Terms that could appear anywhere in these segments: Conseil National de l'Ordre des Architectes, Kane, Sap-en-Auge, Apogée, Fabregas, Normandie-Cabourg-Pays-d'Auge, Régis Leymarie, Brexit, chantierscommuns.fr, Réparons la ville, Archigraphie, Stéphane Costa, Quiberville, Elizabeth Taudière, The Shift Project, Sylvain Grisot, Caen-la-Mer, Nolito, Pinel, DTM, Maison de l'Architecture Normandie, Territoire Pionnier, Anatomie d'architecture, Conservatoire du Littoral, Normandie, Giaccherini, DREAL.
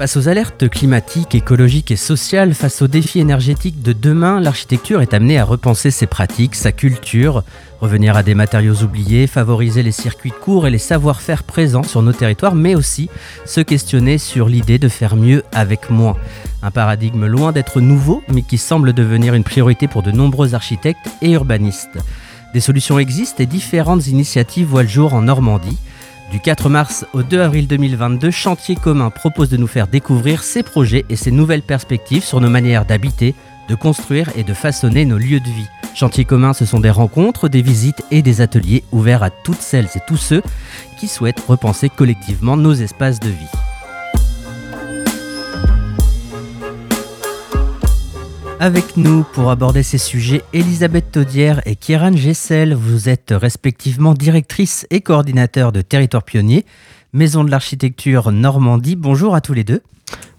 Face aux alertes climatiques, écologiques et sociales, face aux défis énergétiques de demain, l'architecture est amenée à repenser ses pratiques, sa culture, revenir à des matériaux oubliés, favoriser les circuits courts et les savoir-faire présents sur nos territoires, mais aussi se questionner sur l'idée de faire mieux avec moins. Un paradigme loin d'être nouveau, mais qui semble devenir une priorité pour de nombreux architectes et urbanistes. Des solutions existent et différentes initiatives voient le jour en Normandie. Du 4 mars au 2 avril 2022, Chantiers Communs propose de nous faire découvrir ses projets et ses nouvelles perspectives sur nos manières d'habiter, de construire et de façonner nos lieux de vie. Chantiers Communs, ce sont des rencontres, des visites et des ateliers ouverts à toutes celles et tous ceux qui souhaitent repenser collectivement nos espaces de vie. Avec nous pour aborder ces sujets, Elizabeth Taudière et Kieran Jessel. Vous êtes respectivement directrice et coordinateur de Territoire Pionnier, Maison de l'Architecture Normandie. Bonjour à tous les deux.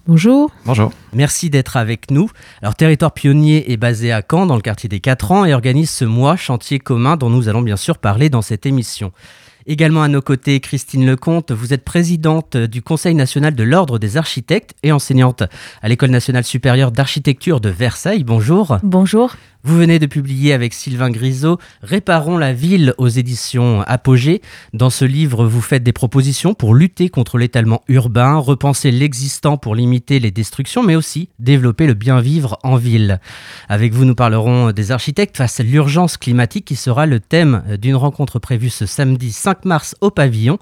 Bonjour. Bonjour. Merci d'être avec nous. Alors, Territoire Pionnier est basé à Caen, dans le quartier des 4 ans, et organise ce mois Chantiers Communs, dont nous allons bien sûr parler dans cette émission. Également à nos côtés, Christine Leconte, vous êtes présidente du Conseil National de l'Ordre des Architectes et enseignante à l'École Nationale Supérieure d'Architecture de Versailles. Bonjour. Bonjour. Vous venez de publier avec Sylvain Grisot « Réparons la ville » aux éditions Apogée. Dans ce livre, vous faites des propositions pour lutter contre l'étalement urbain, repenser l'existant pour limiter les destructions, mais aussi développer le bien-vivre en ville. Avec vous, nous parlerons des architectes face à l'urgence climatique qui sera le thème d'une rencontre prévue ce samedi 5 mars au Pavillon.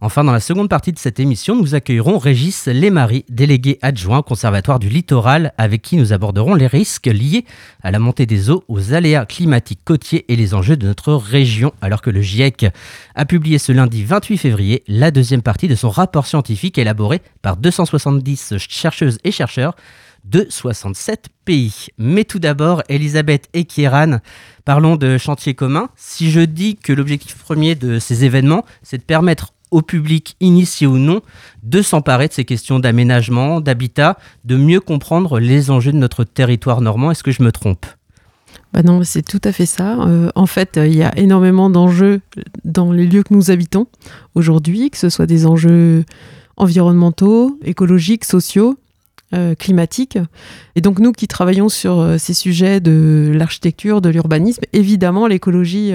Enfin, dans la seconde partie de cette émission, nous accueillerons Régis Leymarie, délégué adjoint au Conservatoire du Littoral, avec qui nous aborderons les risques liés à la montée des eaux, aux aléas climatiques côtiers et les enjeux de notre région, alors que le GIEC a publié ce lundi 28 février la deuxième partie de son rapport scientifique élaboré par 270 chercheuses et chercheurs de 67 pays. Mais tout d'abord, Elizabeth et Kieran, parlons de Chantiers Communs. Si je dis que l'objectif premier de ces événements, c'est de permettre au public, initié ou non, de s'emparer de ces questions d'aménagement, d'habitat, de mieux comprendre les enjeux de notre territoire normand. Est-ce que je me trompe ? Bah non, c'est tout à fait ça. En fait, il y a énormément d'enjeux dans les lieux que nous habitons aujourd'hui, que ce soit des enjeux environnementaux, écologiques, sociaux, climatiques. Et donc nous qui travaillons sur ces sujets de l'architecture, de l'urbanisme, évidemment l'écologie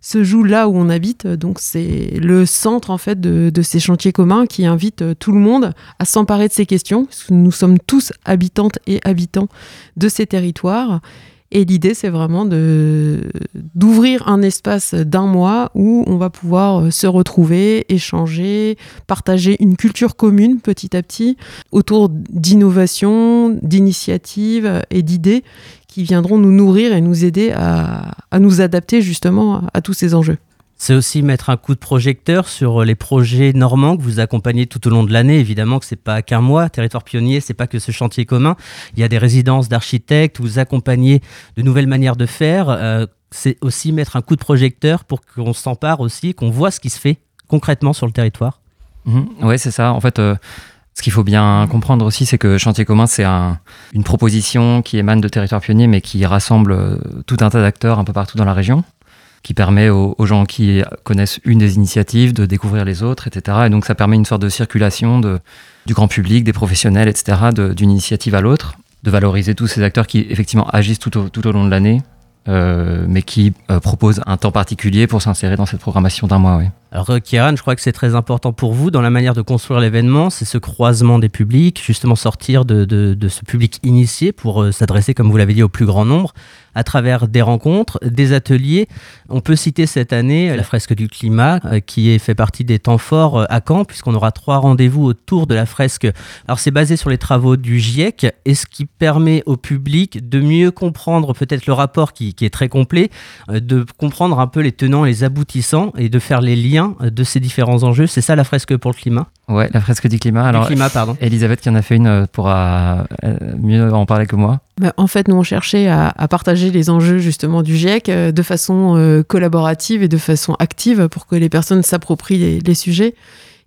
se joue là où on habite, donc c'est le centre en fait de ces chantiers communs qui invite tout le monde à s'emparer de ces questions, parce que nous sommes tous habitantes et habitants de ces territoires, et l'idée c'est vraiment d'ouvrir un espace d'un mois où on va pouvoir se retrouver, échanger, partager une culture commune petit à petit, autour d'innovations, d'initiatives et d'idées qui viendront nous nourrir et nous aider à nous adapter justement à tous ces enjeux. C'est aussi mettre un coup de projecteur sur les projets normands que vous accompagnez tout au long de l'année. Évidemment que ce n'est pas qu'un mois, Territoire Pionnier, ce n'est pas que ce chantier commun. Il y a des résidences d'architectes, vous accompagnez de nouvelles manières de faire. C'est aussi mettre un coup de projecteur pour qu'on s'empare aussi, qu'on voit ce qui se fait concrètement sur le territoire. Oui, c'est ça. En fait, ce qu'il faut bien comprendre aussi, c'est que Chantiers Communs, c'est une proposition qui émane de Territoire Pionnier, mais qui rassemble tout un tas d'acteurs un peu partout dans la région, qui permet aux gens qui connaissent une des initiatives de découvrir les autres, etc. Et donc, ça permet une sorte de circulation du grand public, des professionnels, etc., d'une initiative à l'autre, de valoriser tous ces acteurs qui, effectivement, agissent tout au long de l'année, mais qui propose un temps particulier pour s'insérer dans cette programmation d'un mois. Oui. Alors Kieran, je crois que c'est très important pour vous dans la manière de construire l'événement, c'est ce croisement des publics, justement sortir de ce public initié pour s'adresser, comme vous l'avez dit, au plus grand nombre, à travers des rencontres, des ateliers. On peut citer cette année la fresque du climat qui fait partie des temps forts à Caen, puisqu'on aura 3 rendez-vous autour de la fresque. Alors c'est basé sur les travaux du GIEC, et ce qui permet au public de mieux comprendre peut-être le rapport qui est très complet, de comprendre un peu les tenants, les aboutissants et de faire les liens de ces différents enjeux. C'est ça la fresque pour le climat ? Ouais, la fresque du climat. Alors, climat, pardon. Elisabeth qui en a fait une pourra mieux en parler que moi. Bah, en fait, nous on cherchait à partager les enjeux justement du GIEC de façon collaborative et de façon active pour que les personnes s'approprient les sujets.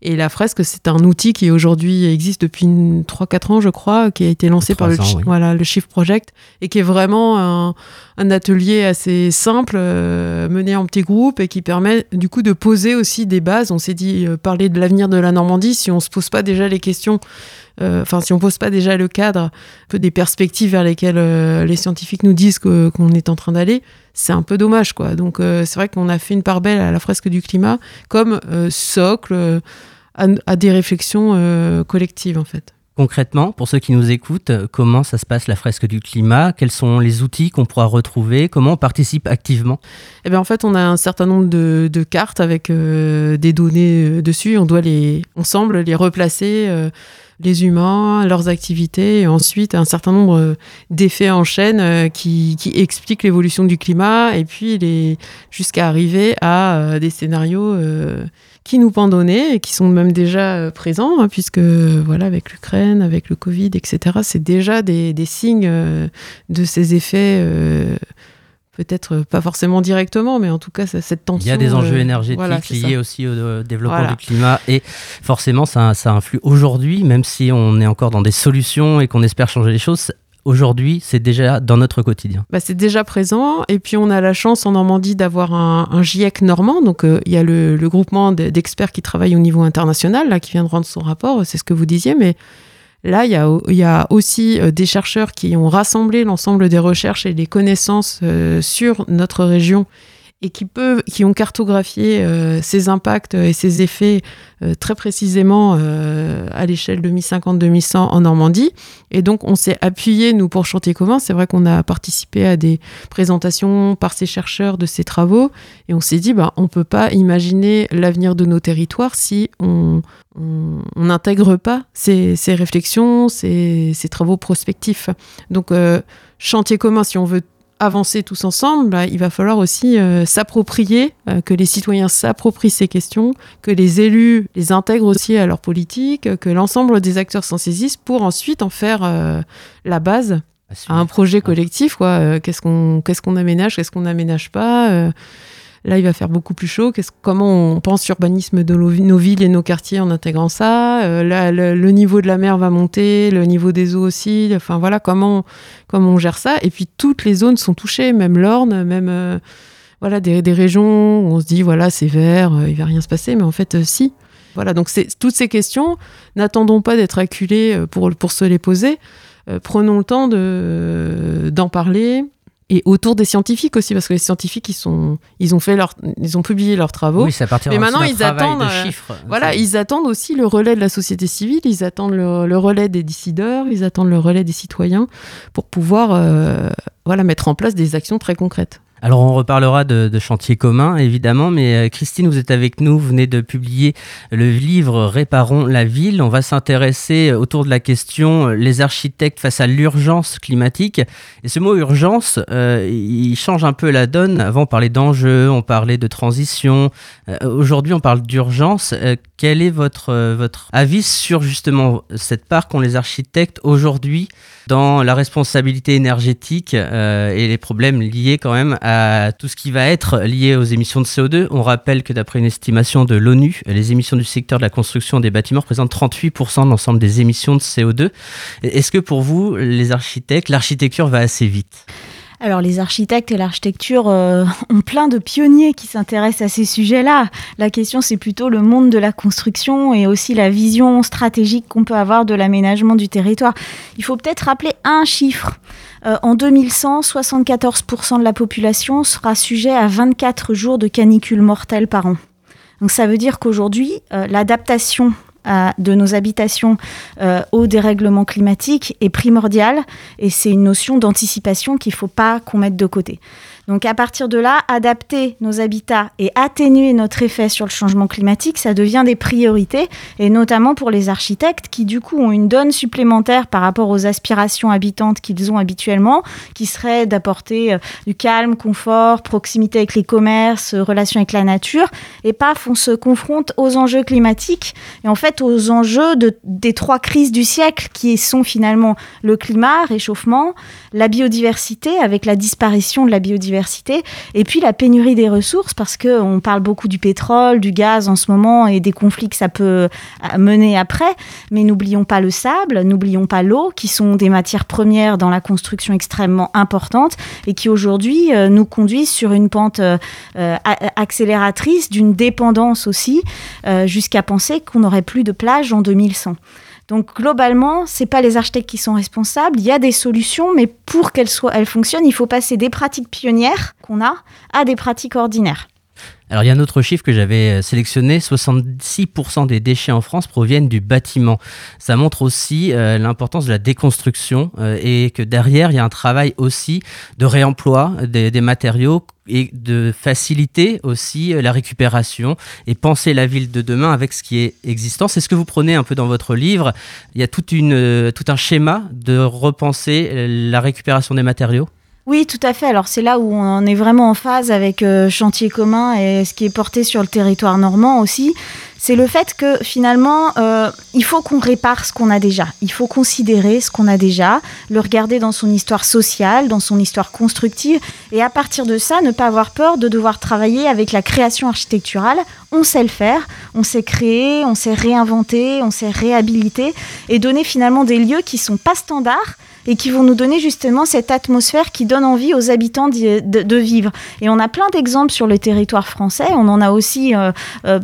Et la fresque, c'est un outil qui aujourd'hui existe depuis 3-4 ans, je crois, qui a été lancé par le Shift Project, et qui est vraiment un atelier assez simple, mené en petits groupes, et qui permet du coup de poser aussi des bases. On s'est dit, parler de l'avenir de la Normandie, si on ne se pose pas déjà les questions enfin, si on ne pose pas déjà le cadre, un peu des perspectives vers lesquelles les scientifiques nous disent qu'on est en train d'aller, c'est un peu dommage, quoi. Donc, c'est vrai qu'on a fait une part belle à la fresque du climat comme socle à des réflexions collectives, en fait. Concrètement, pour ceux qui nous écoutent, comment ça se passe la fresque du climat ? Quels sont les outils qu'on pourra retrouver ? Comment on participe activement ? Eh bien, en fait, on a un certain nombre de cartes avec des données dessus. On doit ensemble les replacer, les humains, leurs activités, et ensuite un certain nombre d'effets en chaîne qui expliquent l'évolution du climat, et puis jusqu'à arriver à des scénarios qui nous pendonnaient et qui sont même déjà présents, hein, puisque voilà, avec l'Ukraine, avec le Covid, etc., c'est déjà des signes de ces effets, peut-être pas forcément directement, mais en tout cas, cette tension... Il y a des enjeux énergétiques liés aussi au développement du climat, et forcément, ça influe aujourd'hui, même si on est encore dans des solutions et qu'on espère changer les choses. Aujourd'hui, c'est déjà dans notre quotidien. Bah, c'est déjà présent. Et puis, on a la chance en Normandie d'avoir un GIEC normand. Donc, il y a le groupement d'experts qui travaillent au niveau international, là, qui vient de rendre son rapport. C'est ce que vous disiez. Mais là, il y a aussi des chercheurs qui ont rassemblé l'ensemble des recherches et des connaissances sur notre région et qui ont cartographié ces impacts et ces effets très précisément à l'échelle 2050-2100 en Normandie. Et donc, on s'est appuyé, nous, pour Chantiers Communs. C'est vrai qu'on a participé à des présentations par ces chercheurs de ces travaux. Et on s'est dit, on ne peut pas imaginer l'avenir de nos territoires si on n'intègre pas ces réflexions, ces travaux prospectifs. Donc, Chantiers Communs, si on veut avancer tous ensemble, il va falloir aussi s'approprier, que les citoyens s'approprient ces questions, que les élus les intègrent aussi à leur politique, que l'ensemble des acteurs s'en saisissent pour ensuite en faire la base à un projet collectif, quoi. Qu'est-ce qu'on aménage, qu'est-ce qu'on n'aménage pas. Là, il va faire beaucoup plus chaud. Comment on pense l'urbanisme de nos villes et nos quartiers en intégrant ça ? Là, le niveau de la mer va monter, le niveau des eaux aussi. Enfin, voilà, comment on gère ça ? Et puis, toutes les zones sont touchées, même l'Orne, même des régions où on se dit, voilà, c'est vert, il ne va rien se passer. Mais en fait, si. Voilà, donc toutes ces questions, n'attendons pas d'être acculés pour se les poser. Prenons le temps d'en parler. Et autour des scientifiques aussi, parce que les scientifiques, ils ont publié leurs travaux. Oui, c'est à partir de chiffres. Voilà, ils attendent aussi le relais de la société civile, ils attendent le relais des décideurs, ils attendent le relais des citoyens pour pouvoir mettre en place des actions très concrètes. Alors, on reparlera de Chantiers Communs, évidemment, mais Christine, vous êtes avec nous, vous venez de publier le livre « Réparons la ville ». On va s'intéresser autour de la question « Les architectes face à l'urgence climatique ». Et ce mot « urgence », il change un peu la donne. Avant, on parlait d'enjeux, on parlait de transition. Aujourd'hui, on parle d'urgence. Quel est votre avis sur justement cette part qu'ont les architectes aujourd'hui dans la responsabilité énergétique et les problèmes liés quand même à tout ce qui va être lié aux émissions de CO2. On rappelle que d'après une estimation de l'ONU, les émissions du secteur de la construction des bâtiments représentent 38% de l'ensemble des émissions de CO2. Est-ce que pour vous, les architectes, l'architecture va assez vite ? Alors, les architectes et l'architecture ont plein de pionniers qui s'intéressent à ces sujets-là. La question, c'est plutôt le monde de la construction et aussi la vision stratégique qu'on peut avoir de l'aménagement du territoire. Il faut peut-être rappeler un chiffre. En 2100, 74% de la population sera sujet à 24 jours de canicule mortelle par an. Donc, ça veut dire qu'aujourd'hui, l'adaptation de nos habitations au dérèglement climatique est primordial, et c'est une notion d'anticipation qu'il ne faut pas qu'on mette de côté. Donc à partir de là, adapter nos habitats et atténuer notre effet sur le changement climatique, ça devient des priorités, et notamment pour les architectes qui du coup ont une donne supplémentaire par rapport aux aspirations habitantes qu'ils ont habituellement, qui serait d'apporter du calme, confort, proximité avec les commerces, relation avec la nature, et paf, on se confronte aux enjeux climatiques, et en fait aux enjeux des trois crises du siècle qui sont finalement le climat, réchauffement, la biodiversité avec la disparition de la biodiversité, et puis la pénurie des ressources, parce qu'on parle beaucoup du pétrole, du gaz en ce moment et des conflits que ça peut mener après, mais n'oublions pas le sable, n'oublions pas l'eau, qui sont des matières premières dans la construction extrêmement importantes et qui aujourd'hui nous conduisent sur une pente accélératrice d'une dépendance aussi, jusqu'à penser qu'on n'aurait plus de plage en 2100. Donc globalement, c'est pas les architectes qui sont responsables, il y a des solutions, mais pour qu'elles fonctionnent, il faut passer des pratiques pionnières qu'on a à des pratiques ordinaires. Alors il y a un autre chiffre que j'avais sélectionné, 66% des déchets en France proviennent du bâtiment. Ça montre aussi l'importance de la déconstruction et que derrière il y a un travail aussi de réemploi des matériaux et de faciliter aussi la récupération et penser la ville de demain avec ce qui est existant. C'est ce que vous prenez un peu dans votre livre. Il y a tout un schéma de repenser la récupération des matériaux. Oui, tout à fait. Alors, c'est là où on est vraiment en phase avec Chantiers Communs et ce qui est porté sur le territoire normand aussi. C'est le fait que finalement, il faut qu'on répare ce qu'on a déjà. Il faut considérer ce qu'on a déjà, le regarder dans son histoire sociale, dans son histoire constructive. Et à partir de ça, ne pas avoir peur de devoir travailler avec la création architecturale. On sait le faire, on sait créer, on sait réinventer, on sait réhabiliter et donner finalement des lieux qui ne sont pas standards, et qui vont nous donner justement cette atmosphère qui donne envie aux habitants de vivre. Et on a plein d'exemples sur le territoire français, on en a aussi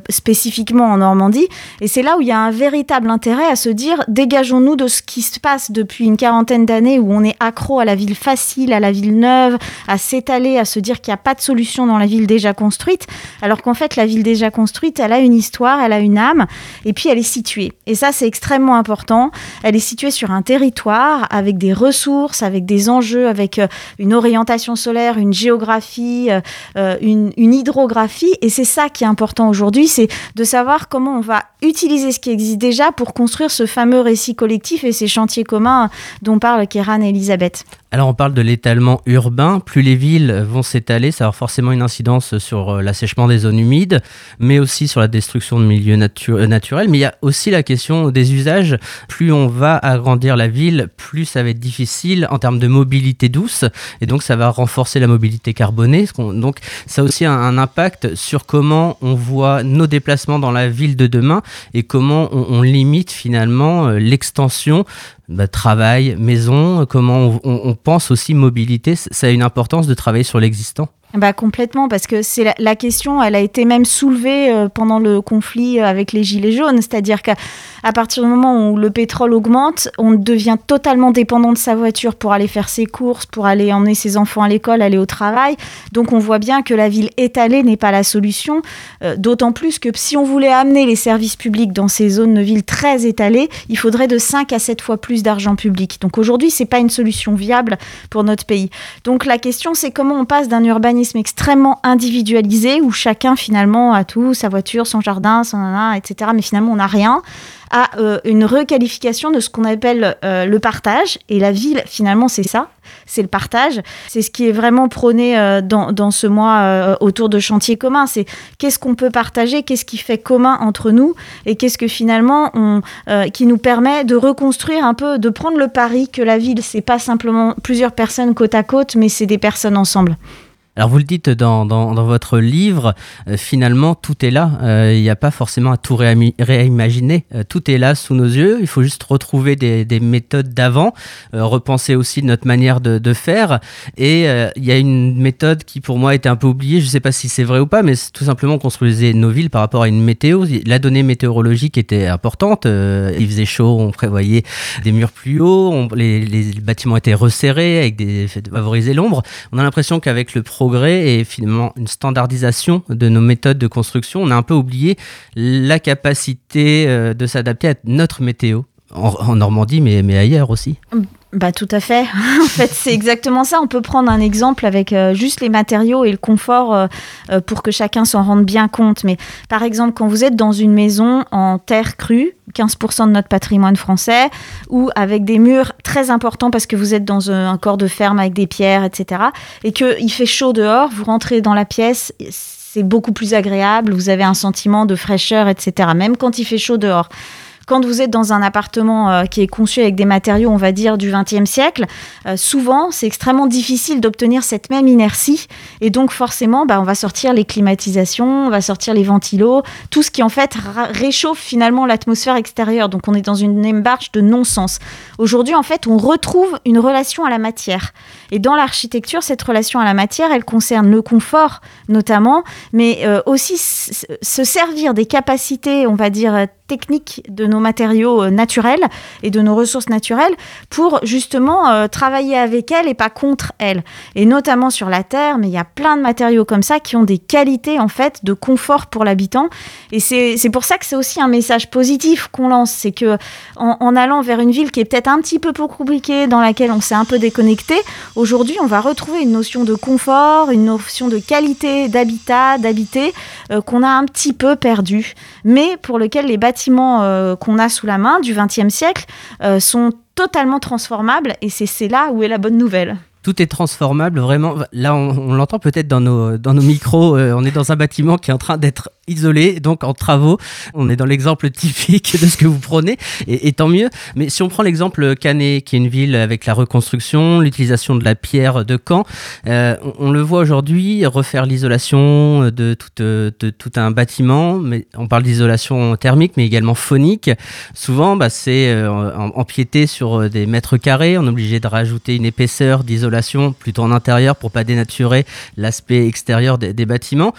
spécifiquement en Normandie, et c'est là où il y a un véritable intérêt à se dire, dégageons-nous de ce qui se passe depuis une quarantaine d'années, où on est accro à la ville facile, à la ville neuve, à s'étaler, à se dire qu'il n'y a pas de solution dans la ville déjà construite, alors qu'en fait la ville déjà construite, elle a une histoire, elle a une âme, et puis elle est située. Et ça c'est extrêmement important, elle est située sur un territoire avec des ressources, avec des enjeux, avec une orientation solaire, une géographie, une hydrographie. Et c'est ça qui est important aujourd'hui, c'est de savoir comment on va utiliser ce qui existe déjà pour construire ce fameux récit collectif et ces chantiers communs dont parlent Kieran et Elizabeth. Alors on parle de l'étalement urbain, plus les villes vont s'étaler, ça va avoir forcément une incidence sur l'assèchement des zones humides, mais aussi sur la destruction de milieux naturels. Mais il y a aussi la question des usages, plus on va agrandir la ville, plus ça va être difficile en termes de mobilité douce, et donc ça va renforcer la mobilité carbonée. Donc ça a aussi un impact sur comment on voit nos déplacements dans la ville de demain, et comment on limite finalement l'extension. Travail, maison, comment on pense aussi mobilité, ça a une importance de travailler sur l'existant. Complètement, parce que c'est la question, elle a été même soulevée pendant le conflit avec les Gilets jaunes, c'est-à-dire qu'à partir du moment où le pétrole augmente, on devient totalement dépendant de sa voiture pour aller faire ses courses, pour aller emmener ses enfants à l'école, aller au travail. Donc on voit bien que la ville étalée n'est pas la solution, d'autant plus que si on voulait amener les services publics dans ces zones de ville très étalées, il faudrait de 5 à 7 fois plus d'argent public. Donc aujourd'hui, c'est pas une solution viable pour notre pays. Donc la question, c'est comment on passe d'un urbanisme extrêmement individualisé où chacun finalement a tout, sa voiture, son jardin, son nana, etc. Mais finalement on n'a rien, à une requalification de ce qu'on appelle le partage. Et la ville, finalement, c'est ça, c'est le partage. C'est ce qui est vraiment prôné dans ce mois autour de Chantiers Communs. C'est qu'est-ce qu'on peut partager, qu'est-ce qui fait commun entre nous et qu'est-ce que finalement, qui nous permet de reconstruire un peu, de prendre le pari que la ville, c'est pas simplement plusieurs personnes côte à côte, mais c'est des personnes ensemble. Alors vous le dites dans votre livre, finalement tout est là, il n'y a pas forcément à tout réimaginer, tout est là sous nos yeux, il faut juste retrouver des méthodes d'avant, repenser aussi notre manière de faire, et il y a une méthode qui pour moi était un peu oubliée, je ne sais pas si c'est vrai ou pas, mais c'est tout simplement construisait nos villes par rapport à une météo, la donnée météorologique était importante, il faisait chaud, on prévoyait des murs plus hauts, les bâtiments étaient resserrés, avec favoriser l'ombre, on a l'impression qu'avec le progrès et finalement une standardisation de nos méthodes de construction, on a un peu oublié la capacité de s'adapter à notre météo, en Normandie mais ailleurs aussi. Tout à fait. En fait, c'est exactement ça. On peut prendre un exemple avec juste les matériaux et le confort pour que chacun s'en rende bien compte. Mais par exemple, quand vous êtes dans une maison en terre crue, 15% de notre patrimoine français, ou avec des murs très importants parce que vous êtes dans un corps de ferme avec des pierres, etc. et qu'il fait chaud dehors, vous rentrez dans la pièce, c'est beaucoup plus agréable, vous avez un sentiment de fraîcheur, etc. même quand il fait chaud dehors. Quand vous êtes dans un appartement qui est conçu avec des matériaux, on va dire, du XXe siècle, souvent, c'est extrêmement difficile d'obtenir cette même inertie. Et donc, forcément, on va sortir les climatisations, on va sortir les ventilos, tout ce qui, en fait, réchauffe finalement l'atmosphère extérieure. Donc, on est dans une démarche de non-sens. Aujourd'hui, en fait, on retrouve une relation à la matière. Et dans l'architecture, cette relation à la matière, elle concerne le confort, notamment, mais aussi se servir des capacités, on va dire, technique de nos matériaux naturels et de nos ressources naturelles pour justement travailler avec elles et pas contre elles. Et notamment sur la terre, mais il y a plein de matériaux comme ça qui ont des qualités en fait de confort pour l'habitant. Et c'est pour ça que c'est aussi un message positif qu'on lance, c'est que en allant vers une ville qui est peut-être un petit peu plus compliquée, dans laquelle on s'est un peu déconnecté, aujourd'hui on va retrouver une notion de confort, une notion de qualité d'habitat, d'habiter, qu'on a un petit peu perdu, mais pour lequel les bâtiments qu'on a sous la main du XXe siècle sont totalement transformables, et c'est là où est la bonne nouvelle. Tout est transformable, vraiment. Là, on l'entend peut-être dans nos micros. On est dans un bâtiment qui est en train d'être isolé, donc en travaux. On est dans l'exemple typique de ce que vous prenez, et tant mieux. Mais si on prend l'exemple Canet, qui est une ville avec la reconstruction, l'utilisation de la pierre de Caen, on le voit aujourd'hui, refaire l'isolation de tout un bâtiment. Mais on parle d'isolation thermique, mais également phonique. Souvent, c'est empiété sur des mètres carrés. On est obligé de rajouter une épaisseur d'isolation plutôt en intérieur pour pas dénaturer l'aspect extérieur des bâtiments.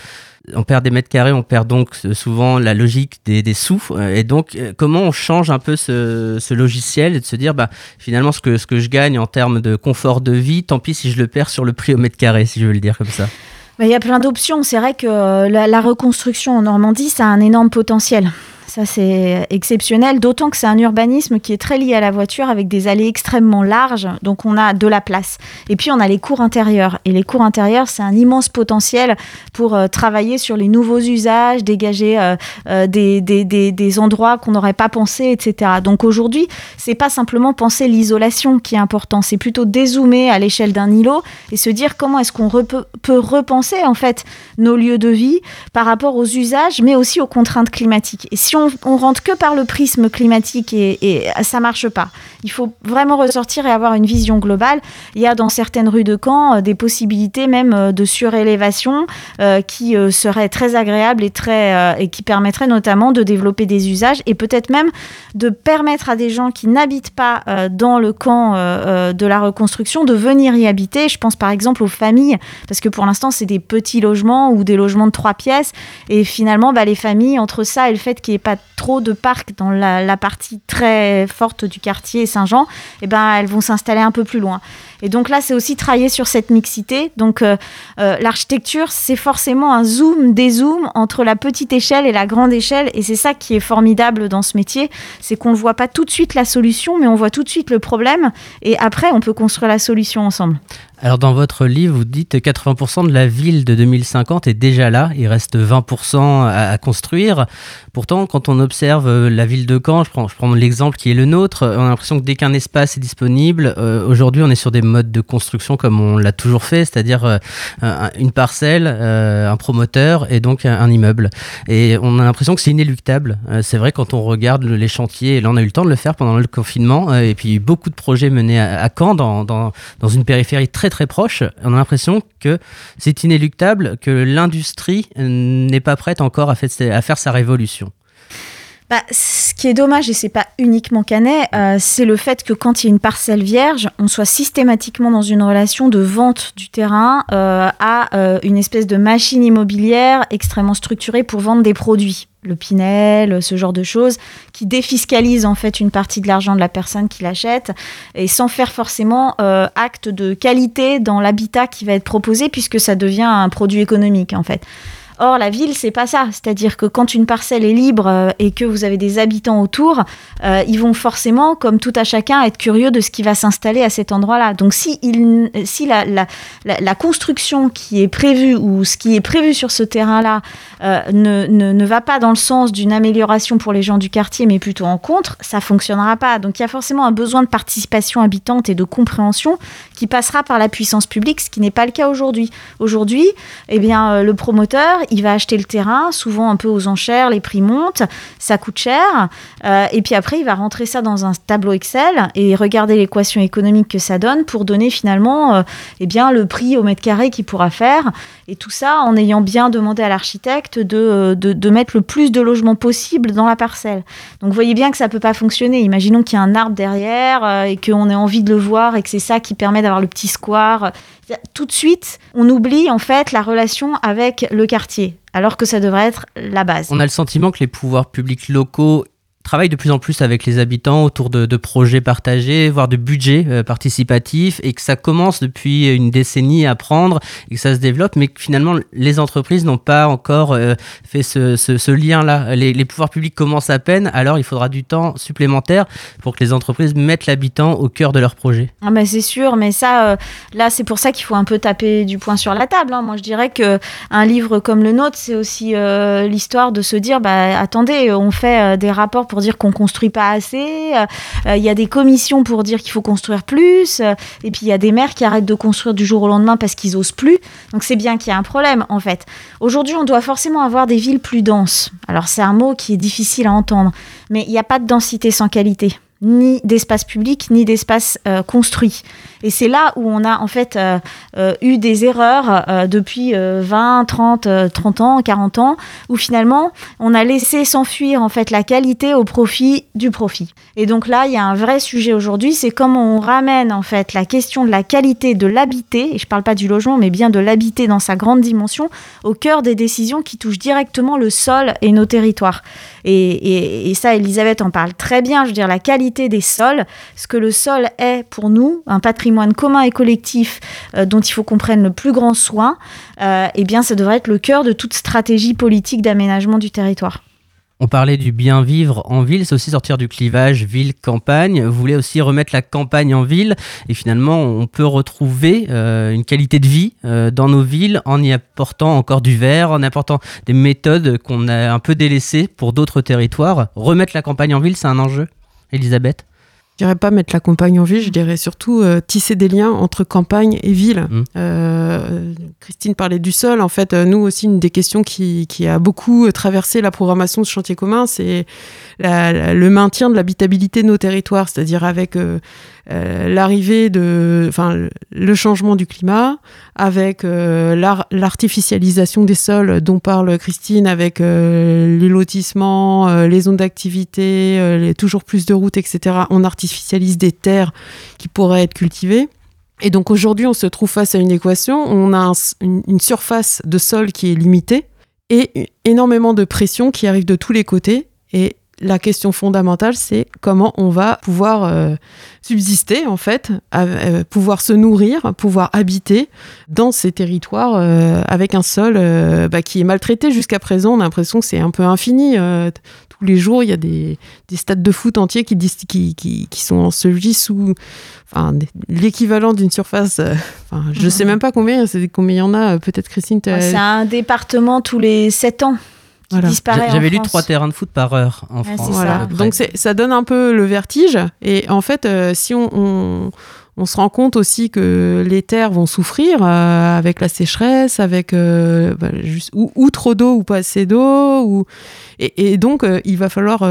On perd des mètres carrés, on perd donc souvent la logique des sous. Et donc, comment on change un peu ce logiciel et de se dire, finalement, ce que je gagne en termes de confort de vie, tant pis si je le perds sur le prix au mètre carré, si je veux le dire comme ça. Il y a plein d'options. C'est vrai que la reconstruction en Normandie, ça a un énorme potentiel. Ça, c'est exceptionnel, d'autant que c'est un urbanisme qui est très lié à la voiture, avec des allées extrêmement larges, donc on a de la place. Et puis, on a les cours intérieurs. Et les cours intérieurs, c'est un immense potentiel pour travailler sur les nouveaux usages, dégager des endroits qu'on n'aurait pas pensé, etc. Donc aujourd'hui, c'est pas simplement penser l'isolation qui est important, c'est plutôt dézoomer à l'échelle d'un îlot et se dire comment est-ce qu'on peut repenser en fait nos lieux de vie par rapport aux usages, mais aussi aux contraintes climatiques. Et si on rentre que par le prisme climatique et ça marche pas. Il faut vraiment ressortir et avoir une vision globale. Il y a dans certaines rues de Caen des possibilités même de surélévation qui seraient très agréables et et qui permettraient notamment de développer des usages et peut-être même de permettre à des gens qui n'habitent pas dans le camp de la reconstruction de venir y habiter. Je pense par exemple aux familles, parce que pour l'instant c'est des petits logements ou des logements de 3 pièces, et finalement les familles, entre ça et le fait qu'il n'y ait pas trop de parcs dans la partie très forte du quartier Saint-Jean, elles vont s'installer un peu plus loin. Et donc là, c'est aussi travailler sur cette mixité. Donc l'architecture, c'est forcément un zoom, dézoom entre la petite échelle et la grande échelle. Et c'est ça qui est formidable dans ce métier, c'est qu'on ne voit pas tout de suite la solution, mais on voit tout de suite le problème. Et après, on peut construire la solution ensemble. Alors dans votre livre, vous dites 80% de la ville de 2050 est déjà là, il reste 20% à construire. Pourtant, quand on observe la ville de Caen, je prends l'exemple qui est le nôtre, on a l'impression que dès qu'un espace est disponible, aujourd'hui on est sur des modes de construction comme on l'a toujours fait, c'est-à-dire une parcelle, un promoteur et donc un immeuble. Et on a l'impression que c'est inéluctable. C'est vrai, quand on regarde les chantiers, et là on a eu le temps de le faire pendant le confinement, et puis beaucoup de projets menés à Caen dans une périphérie très très proche, on a l'impression que c'est inéluctable, que l'industrie n'est pas prête encore à faire sa révolution. Ce qui est dommage, et c'est pas uniquement Canet, c'est le fait que quand il y a une parcelle vierge, on soit systématiquement dans une relation de vente du terrain à une espèce de machine immobilière extrêmement structurée pour vendre des produits. Le Pinel, ce genre de choses, qui défiscalise en fait une partie de l'argent de la personne qui l'achète, et sans faire forcément acte de qualité dans l'habitat qui va être proposé, puisque ça devient un produit économique en fait. Or, la ville, c'est pas ça. C'est-à-dire que quand une parcelle est libre et que vous avez des habitants autour, ils vont forcément, comme tout à chacun, être curieux de ce qui va s'installer à cet endroit-là. Donc, si la construction qui est prévue ou ce qui est prévu sur ce terrain-là ne va pas dans le sens d'une amélioration pour les gens du quartier, mais plutôt en contre, ça fonctionnera pas. Donc, il y a forcément un besoin de participation habitante et de compréhension qui passera par la puissance publique, ce qui n'est pas le cas aujourd'hui. Aujourd'hui, le promoteur, il va acheter le terrain, souvent un peu aux enchères, les prix montent, ça coûte cher. Et puis après, il va rentrer ça dans un tableau Excel et regarder l'équation économique que ça donne pour donner finalement le prix au mètre carré qu'il pourra faire. Et tout ça en ayant bien demandé à l'architecte de mettre le plus de logements possible dans la parcelle. Donc vous voyez bien que ça ne peut pas fonctionner. Imaginons qu'il y a un arbre derrière et qu'on ait envie de le voir et que c'est ça qui permet d'avoir le petit square. Tout de suite, on oublie en fait la relation avec le quartier, alors que ça devrait être la base. On a le sentiment que les pouvoirs publics locaux travaille de plus en plus avec les habitants autour de projets partagés, voire de budgets participatifs, et que ça commence depuis une décennie à prendre et que ça se développe, mais que finalement les entreprises n'ont pas encore fait ce lien-là. Les pouvoirs publics commencent à peine, alors il faudra du temps supplémentaire pour que les entreprises mettent l'habitant au cœur de leur projet. Ah bah c'est sûr, mais ça, là c'est pour ça qu'il faut un peu taper du poing sur la table, hein. Moi je dirais qu'un livre comme le nôtre, c'est aussi l'histoire de se dire, bah, attendez, on fait des rapports pour dire qu'on construit pas assez, il y a des commissions pour dire qu'il faut construire plus, et puis il y a des maires qui arrêtent de construire du jour au lendemain parce qu'ils osent plus, donc c'est bien qu'il y a un problème en fait. Aujourd'hui on doit forcément avoir des villes plus denses, alors c'est un mot qui est difficile à entendre, mais il n'y a pas de densité sans qualité, ni d'espace public, ni d'espace construit. Et c'est là où on a en fait eu des erreurs depuis 20, 30 ans, 40 ans, où finalement on a laissé s'enfuir en fait la qualité au profit du profit. Et donc là, il y a un vrai sujet aujourd'hui, c'est comment on ramène en fait la question de la qualité de l'habité, et je parle pas du logement, mais bien de l'habité dans sa grande dimension, au cœur des décisions qui touchent directement le sol et nos territoires. Et ça, Elisabeth en parle très bien, je veux dire, la qualité des sols, ce que le sol est pour nous, un patrimoine commun et collectif dont il faut qu'on prenne le plus grand soin, eh bien ça devrait être le cœur de toute stratégie politique d'aménagement du territoire. On parlait du bien vivre en ville, c'est aussi sortir du clivage ville-campagne. Vous voulez aussi remettre la campagne en ville et finalement on peut retrouver une qualité de vie dans nos villes en y apportant encore du vert, en apportant des méthodes qu'on a un peu délaissées pour d'autres territoires. Remettre la campagne en ville, c'est un enjeu, Elisabeth ? Je dirais pas mettre la campagne en ville, je dirais surtout tisser des liens entre campagne et ville. Christine parlait du sol, en fait, nous aussi, une des questions qui a beaucoup traversé la programmation de Chantiers Communs, c'est le maintien de l'habitabilité de nos territoires, c'est-à-dire avec le changement du climat, avec l'artificialisation des sols dont parle Christine, avec les lotissements, les zones d'activité, toujours plus de routes, etc. On artificialise des terres qui pourraient être cultivées. Et donc aujourd'hui, on se trouve face à une équation. On a une surface de sol qui est limitée et énormément de pression qui arrive de tous les côtés. Et la question fondamentale, c'est comment on va pouvoir subsister, en fait, pouvoir se nourrir, pouvoir habiter dans ces territoires avec un sol qui est maltraité jusqu'à présent. On a l'impression que c'est un peu infini. Tous les jours, il y a des stades de foot entiers qui sont ensevelis sous l'équivalent d'une surface. Je ne sais même pas combien il y en a. Peut-être, Christine, c'est un département tous les 7 ans. Voilà. J'avais lu 3 terrains de foot par heure en France. Voilà. Donc ça donne un peu le vertige. Et en fait, si on se rend compte aussi que les terres vont souffrir avec la sécheresse, avec ou trop d'eau ou pas assez d'eau. Et donc, il va falloir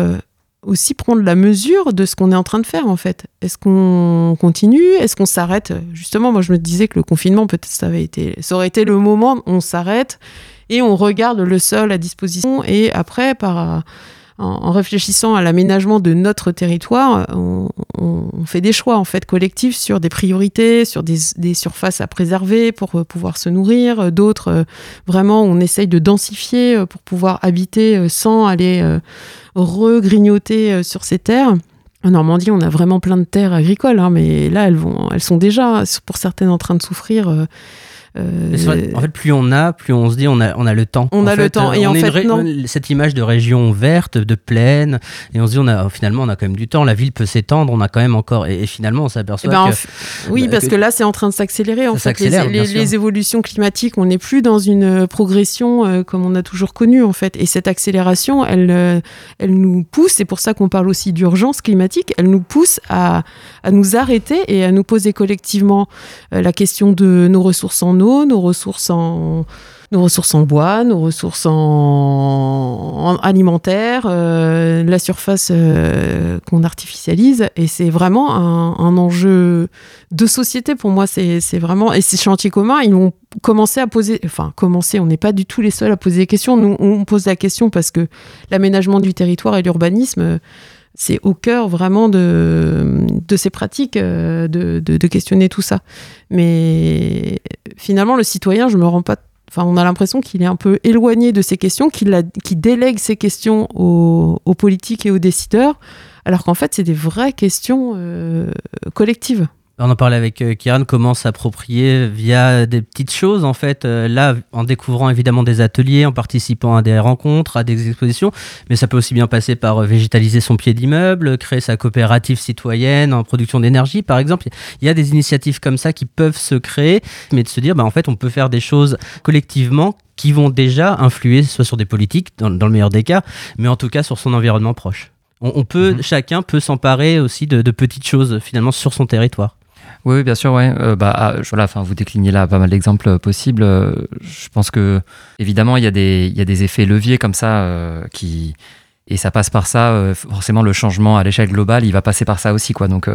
aussi prendre la mesure de ce qu'on est en train de faire, en fait. Est-ce qu'on continue ? Est-ce qu'on s'arrête ? Justement, moi, je me disais que le confinement, peut-être, ça aurait été le moment où on s'arrête et on regarde le sol à disposition. Et après, en réfléchissant à l'aménagement de notre territoire, on fait des choix, en fait, collectifs sur des priorités, sur des surfaces à préserver pour pouvoir se nourrir. D'autres, vraiment, on essaye de densifier pour pouvoir habiter sans aller regrignoter sur ces terres. En Normandie, on a vraiment plein de terres agricoles, hein, mais là, elles sont déjà, pour certaines, en train de souffrir. En fait, plus on a, plus on se dit on a le temps. Cette image de région verte, de plaine, et on se dit finalement on a quand même du temps, la ville peut s'étendre, on a quand même encore et finalement on s'aperçoit que là c'est en train de s'accélérer en fait. Les évolutions climatiques, on n'est plus dans une progression comme on a toujours connu en fait, et cette accélération elle nous pousse, c'est pour ça qu'on parle aussi d'urgence climatique, elle nous pousse à nous arrêter et à nous poser collectivement la question de nos ressources en eau, nos ressources en bois, nos ressources en alimentaire, la surface qu'on artificialise. Et c'est vraiment un enjeu de société pour moi. C'est vraiment... Et ces chantiers communs, ils ont commencé à poser... on n'est pas du tout les seuls à poser des questions. Nous, on pose la question parce que l'aménagement du territoire et l'urbanisme, c'est au cœur vraiment de ces pratiques, de questionner tout ça. Mais finalement, le citoyen, je me rends pas Enfin, on a l'impression qu'il est un peu éloigné de ces questions, qu'il délègue ces questions aux politiques et aux décideurs, alors qu'en fait, c'est des vraies questions collectives. On en parlait avec Kieran, comment s'approprier via des petites choses, en fait, là, en découvrant évidemment des ateliers, en participant à des rencontres, à des expositions, mais ça peut aussi bien passer par végétaliser son pied d'immeuble, créer sa coopérative citoyenne en production d'énergie, par exemple. Il y a des initiatives comme ça qui peuvent se créer, mais de se dire, bah, en fait, on peut faire des choses collectivement qui vont déjà influer soit sur des politiques, dans le meilleur des cas, mais en tout cas sur son environnement proche. On peut, Chacun peut s'emparer aussi de petites choses, finalement, sur son territoire. Oui, bien sûr, ouais. Vous déclinez là pas mal d'exemples possibles. Je pense que, évidemment, il y a des effets leviers comme ça qui... Et ça passe par ça, forcément le changement à l'échelle globale, il va passer par ça aussi, quoi. Donc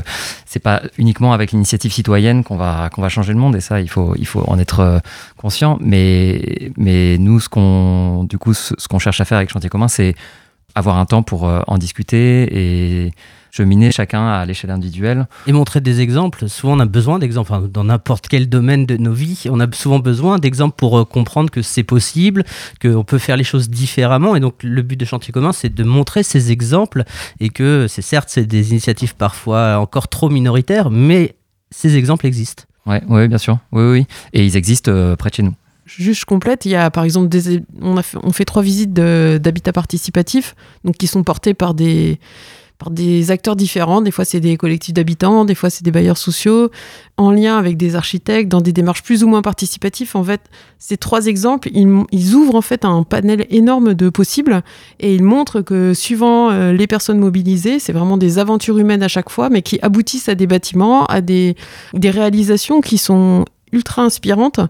c'est pas uniquement avec l'initiative citoyenne qu'on va changer le monde, et ça il faut en être conscient. Mais nous, ce qu'on cherche à faire avec Chantiers Communs, c'est avoir un temps pour en discuter et cheminer chacun à l'échelle individuelle. Et montrer des exemples. Souvent, on a besoin d'exemples. Enfin, dans n'importe quel domaine de nos vies, on a souvent besoin d'exemples pour comprendre que c'est possible, qu'on peut faire les choses différemment. Et donc, le but de Chantiers Communs, c'est de montrer ces exemples et que, c'est des initiatives parfois encore trop minoritaires, mais ces exemples existent. Oui, bien sûr. Oui. Et ils existent près de chez nous. Juste, je complète, il y a par exemple on fait 3 visites d'habitat participatif, donc qui sont portées par des acteurs différents. Des fois, c'est des collectifs d'habitants, des fois, c'est des bailleurs sociaux, en lien avec des architectes, dans des démarches plus ou moins participatives. En fait, ces 3 exemples, ils ouvrent en fait un panel énorme de possibles et ils montrent que suivant les personnes mobilisées, c'est vraiment des aventures humaines à chaque fois, mais qui aboutissent à des bâtiments, à des réalisations qui sont ultra inspirantes,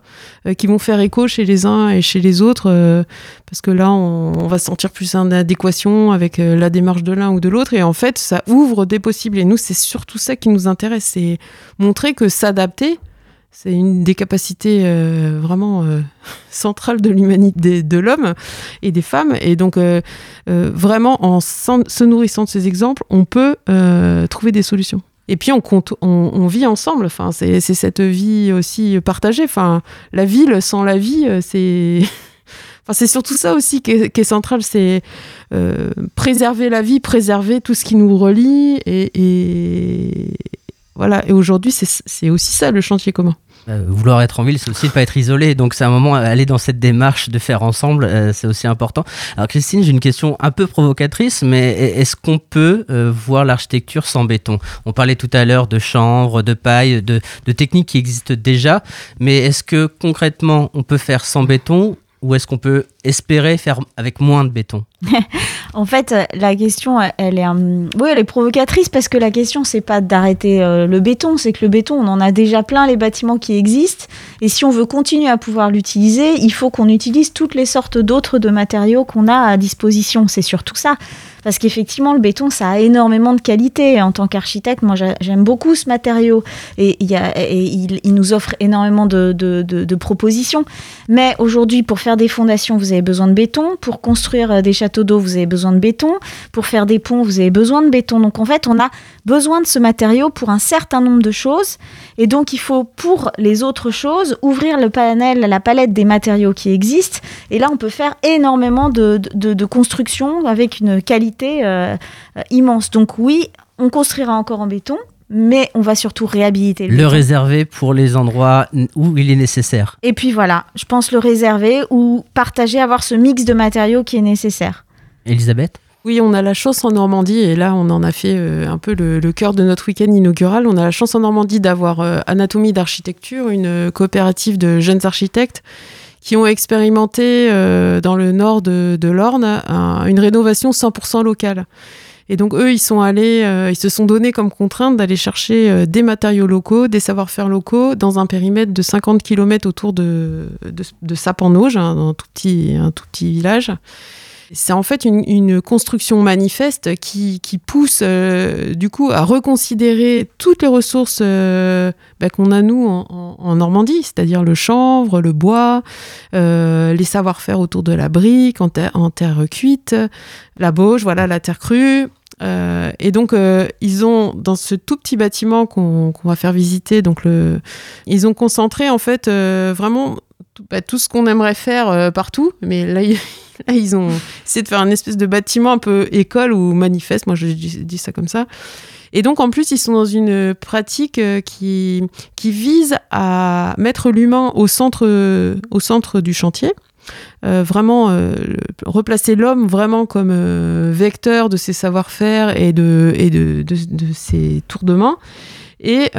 qui vont faire écho chez les uns et chez les autres, parce que là, on va se sentir plus en adéquation avec la démarche de l'un ou de l'autre, et en fait, ça ouvre des possibles. Et nous, c'est surtout ça qui nous intéresse, c'est montrer que s'adapter, c'est une des capacités vraiment centrales de l'humanité, de l'homme et des femmes. Et donc, vraiment, en se nourrissant de ces exemples, on peut trouver des solutions. Et puis on vit ensemble, enfin, c'est cette vie aussi partagée. Enfin, la ville sans la vie, c'est... Enfin, c'est surtout ça aussi qui est central, c'est préserver la vie, préserver tout ce qui nous relie. Et voilà. Et aujourd'hui, c'est aussi ça le chantier commun. Vouloir être en ville, c'est aussi ne pas être isolé. Donc, c'est un moment, aller dans cette démarche de faire ensemble, c'est aussi important. Alors, Christine, j'ai une question un peu provocatrice, mais est-ce qu'on peut voir l'architecture sans béton ? On parlait tout à l'heure de chanvre, de paille, de techniques qui existent déjà, mais est-ce que concrètement, on peut faire sans béton ? Ou est-ce qu'on peut espérer faire avec moins de béton ? En fait, la question, elle est provocatrice, parce que la question, c'est pas d'arrêter le béton, c'est que le béton, on en a déjà plein les bâtiments qui existent. Et si on veut continuer à pouvoir l'utiliser, il faut qu'on utilise toutes les sortes d'autres de matériaux qu'on a à disposition. C'est surtout ça. Parce qu'effectivement, le béton, ça a énormément de qualité. En tant qu'architecte, moi, j'aime beaucoup ce matériau. Et il nous offre énormément de propositions. Mais aujourd'hui, pour faire des fondations, vous avez besoin de béton. Pour construire des châteaux d'eau, vous avez besoin de béton. Pour faire des ponts, vous avez besoin de béton. Donc, en fait, on a besoin de ce matériau pour un certain nombre de choses. Et donc, il faut, pour les autres choses, ouvrir la palette des matériaux qui existent. Et là, on peut faire énormément de constructions avec une qualité immense. Donc oui, on construira encore en béton, mais on va surtout réhabiliter le béton. Réserver pour les endroits où il est nécessaire. Et puis voilà, je pense le réserver ou partager, avoir ce mix de matériaux qui est nécessaire. Elisabeth ? Oui, on a la chance en Normandie, et là on en a fait un peu le cœur de notre week-end inaugural. On a la chance en Normandie d'avoir Anatomie d'architecture, une coopérative de jeunes architectes qui ont expérimenté dans le nord de l'Orne une rénovation 100% locale. Et donc eux, ils se sont donnés comme contrainte d'aller chercher des matériaux locaux, des savoir-faire locaux, dans un périmètre de 50 km autour de Sap-en-Auge, un tout petit village. C'est en fait une construction manifeste qui pousse du coup à reconsidérer toutes les ressources qu'on a nous en Normandie, c'est-à-dire le chanvre, le bois, les savoir-faire autour de la brique, en terre cuite, la bauge, voilà, la terre crue. Et donc ils ont, dans ce tout petit bâtiment qu'on va faire visiter, ils ont concentré en fait vraiment tout ce qu'on aimerait faire partout, mais là, ils ont essayé de faire un espèce de bâtiment un peu école ou manifeste, moi je dis ça comme ça. Et donc en plus, ils sont dans une pratique qui vise à mettre l'humain au centre du chantier. Vraiment replacer l'homme vraiment comme vecteur de ses savoir-faire et de ses tours de main. Et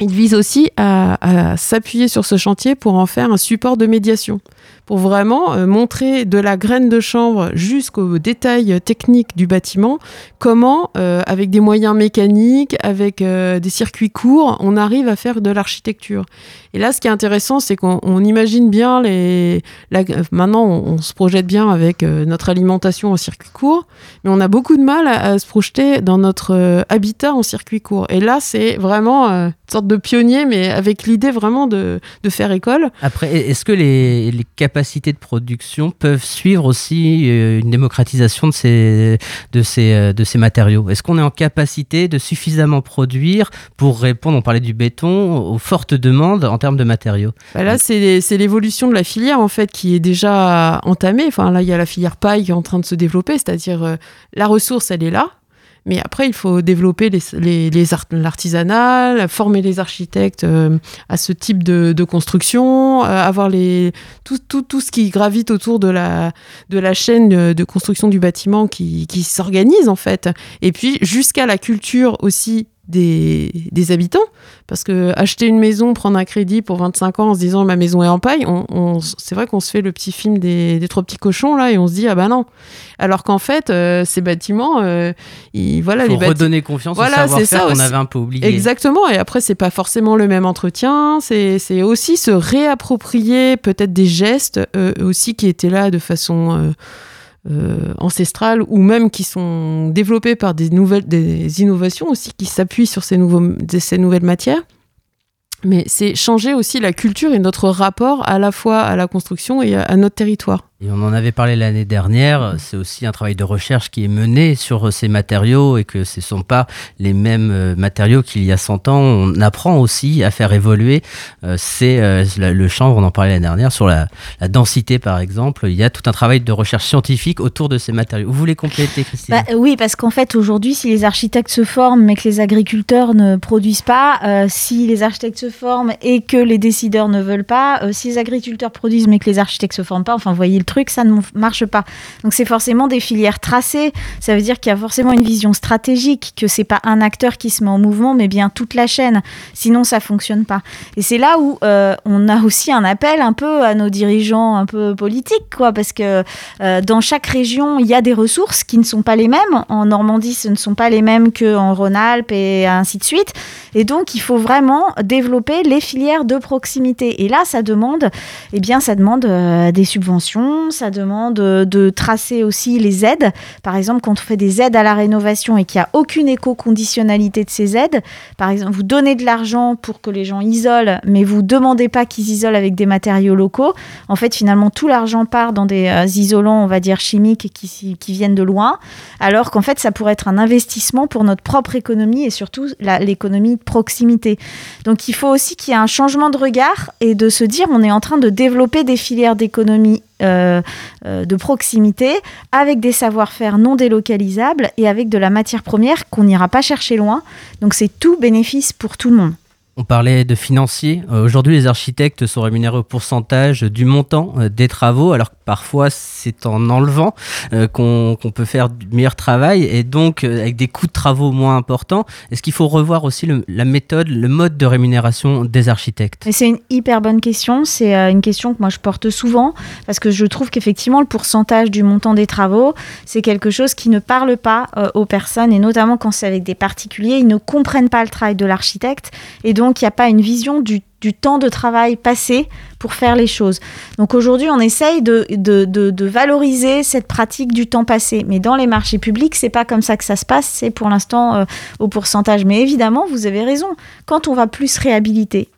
il vise aussi à s'appuyer sur ce chantier pour en faire un support de médiation, pour vraiment montrer de la graine de chanvre jusqu'au détail technique du bâtiment, comment, avec des moyens mécaniques, avec des circuits courts, on arrive à faire de l'architecture. Et là, ce qui est intéressant, c'est qu'on imagine bien maintenant, on se projette bien avec notre alimentation en circuit court, mais on a beaucoup de mal à se projeter dans notre habitat en circuit court. Et là, c'est vraiment une sorte de pionnier, mais avec l'idée vraiment de faire école. Après, est-ce que les capacités de production peuvent suivre aussi une démocratisation de ces matériaux? Est-ce qu'on est en capacité de suffisamment produire pour répondre, on parlait du béton, aux fortes demandes en termes de matériaux? Là, c'est l'évolution de la filière en fait qui est déjà entamée. Enfin, là, il y a la filière paille qui est en train de se développer, c'est-à-dire la ressource, elle est là. Mais après, il faut développer l'artisanat, former les architectes à ce type de construction, avoir tout ce qui gravite autour de la chaîne de construction du bâtiment qui s'organise en fait. Et puis jusqu'à la culture aussi des habitants, parce que acheter une maison, prendre un crédit pour 25 ans en se disant ma maison est en paille, c'est vrai qu'on se fait le petit film des trois petits cochons là et on se dit ah ben non, alors qu'en fait ces bâtiments redonner confiance au savoir-faire qu'on avait un peu oublié. Exactement. Et après c'est pas forcément le même entretien, c'est aussi se réapproprier peut-être des gestes aussi qui étaient là de façon ancestrales ou même qui sont développées par des innovations aussi qui s'appuient sur ces nouvelles matières. Mais c'est changer aussi la culture et notre rapport à la fois à la construction et à notre territoire. Et on en avait parlé l'année dernière, c'est aussi un travail de recherche qui est mené sur ces matériaux et que ce ne sont pas les mêmes matériaux qu'il y a 100 ans. On apprend aussi à faire évoluer le chanvre, on en parlait l'année dernière, sur la densité par exemple. Il y a tout un travail de recherche scientifique autour de ces matériaux. Vous voulez compléter, Christine? Oui, parce qu'en fait aujourd'hui, si les architectes se forment mais que les agriculteurs ne produisent pas, si les architectes se forment et que les décideurs ne veulent pas, si les agriculteurs produisent mais que les architectes ne se forment pas, enfin vous voyez, truc, ça ne marche pas. Donc c'est forcément des filières tracées, ça veut dire qu'il y a forcément une vision stratégique, que c'est pas un acteur qui se met en mouvement, mais bien toute la chaîne, sinon ça fonctionne pas. Et c'est là où on a aussi un appel un peu à nos dirigeants un peu politiques, quoi, parce que dans chaque région, il y a des ressources qui ne sont pas les mêmes. En Normandie, ce ne sont pas les mêmes qu'en Rhône-Alpes et ainsi de suite. Et donc il faut vraiment développer les filières de proximité. Et là, ça demande des subventions, ça demande de tracer aussi les aides. Par exemple, quand on fait des aides à la rénovation et qu'il n'y a aucune éco-conditionnalité de ces aides, par exemple, vous donnez de l'argent pour que les gens isolent, mais vous ne demandez pas qu'ils isolent avec des matériaux locaux. En fait, finalement, tout l'argent part dans des isolants, on va dire, chimiques qui viennent de loin, alors qu'en fait, ça pourrait être un investissement pour notre propre économie et surtout l'économie de proximité. Donc, il faut aussi qu'il y ait un changement de regard et de se dire, on est en train de développer des filières d'économie de proximité, avec des savoir-faire non délocalisables et avec de la matière première qu'on n'ira pas chercher loin. Donc c'est tout bénéfice pour tout le monde. On parlait de financier. Aujourd'hui, les architectes sont rémunérés au pourcentage du montant des travaux, alors que parfois, c'est en enlevant qu'on peut faire du meilleur travail et donc avec des coûts de travaux moins importants. Est-ce qu'il faut revoir aussi la méthode, le mode de rémunération des architectes? Et c'est une hyper bonne question. C'est une question que moi, je porte souvent parce que je trouve qu'effectivement, le pourcentage du montant des travaux, c'est quelque chose qui ne parle pas aux personnes et notamment quand c'est avec des particuliers, ils ne comprennent pas le travail de l'architecte et donc il n'y a pas une vision du temps de travail passé pour faire les choses. Donc aujourd'hui, on essaye de valoriser cette pratique du temps passé. Mais dans les marchés publics, c'est pas comme ça que ça se passe. C'est pour l'instant au pourcentage. Mais évidemment, vous avez raison. Quand on va plus réhabiliter,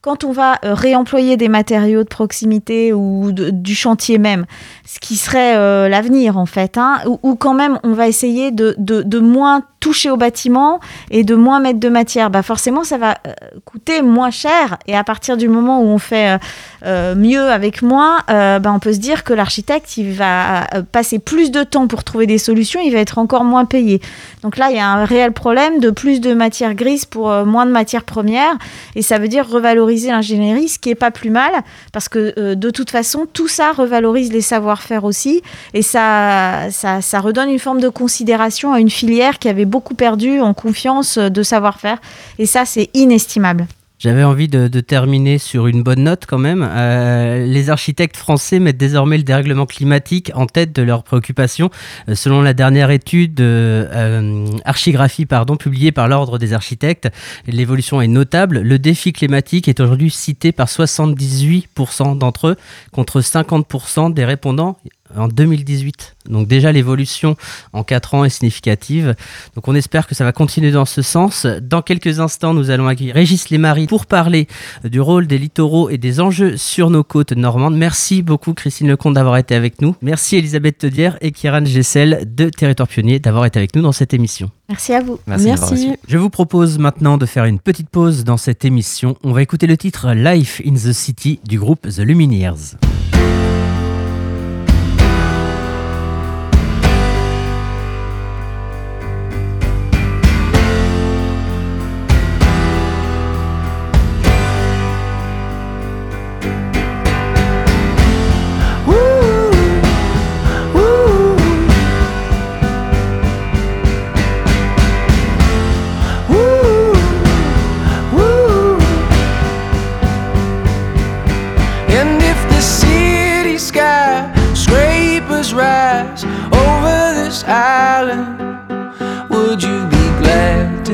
quand on va réemployer des matériaux de proximité ou du chantier même, ce qui serait l'avenir en fait, hein, ou quand même on va essayer de moins toucher au bâtiment et de moins mettre de matière, bah forcément ça va coûter moins cher, et à partir du moment où on fait mieux avec moins, bah on peut se dire que l'architecte il va passer plus de temps pour trouver des solutions, il va être encore moins payé. Donc là il y a un réel problème de plus de matière grise pour moins de matière première, et ça veut dire revaloriser l'ingénierie, ce qui est pas plus mal, parce que de toute façon tout ça revalorise les savoir-faire aussi, et ça redonne une forme de considération à une filière qui avait beaucoup perdu en confiance de savoir-faire, et ça c'est inestimable. J'avais envie de terminer sur une bonne note quand même. Les architectes français mettent désormais le dérèglement climatique en tête de leurs préoccupations. Selon la dernière étude Archigraphie, publiée par l'Ordre des architectes, l'évolution est notable. Le défi climatique est aujourd'hui cité par 78% d'entre eux, contre 50% des répondants en 2018. Donc déjà l'évolution en 4 ans est significative. Donc on espère que ça va continuer dans ce sens. Dans quelques instants, nous allons accueillir Régis Leymarie pour parler du rôle des littoraux et des enjeux sur nos côtes normandes. Merci beaucoup Christine Leconte d'avoir été avec nous. Merci Elizabeth Taudière et Kieran Jessel de Territoire Pionnier d'avoir été avec nous dans cette émission. Merci à vous. Merci. Je vous propose maintenant de faire une petite pause dans cette émission. On va écouter le titre Life in the City du groupe The Lumineers.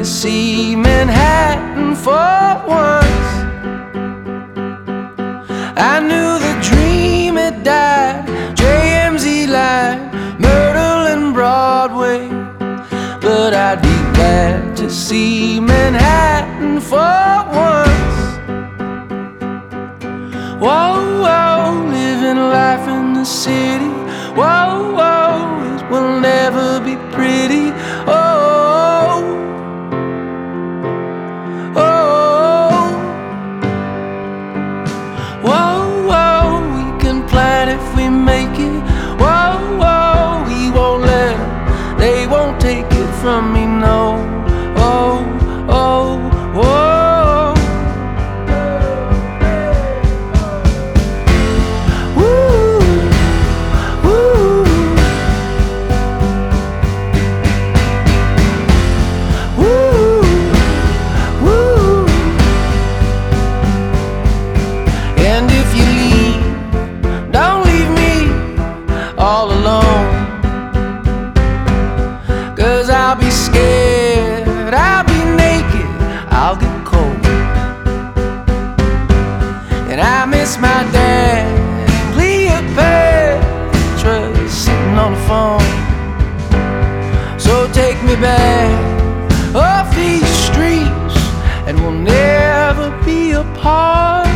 See Manhattan for once. I knew the dream had died. JMZ line, Myrtle and Broadway. But I'd be glad to see Manhattan for once. Whoa, whoa, living life in the city. Whoa, whoa, it will never be pretty. From me, no, oh, oh, oh. Woo, woo. Woo, woo. And if you leave, don't leave me all alone. I'll be scared, I'll be naked, I'll get cold. And I miss my dad, Cleopatra, sitting on the phone. So take me back off these streets, and we'll never be apart.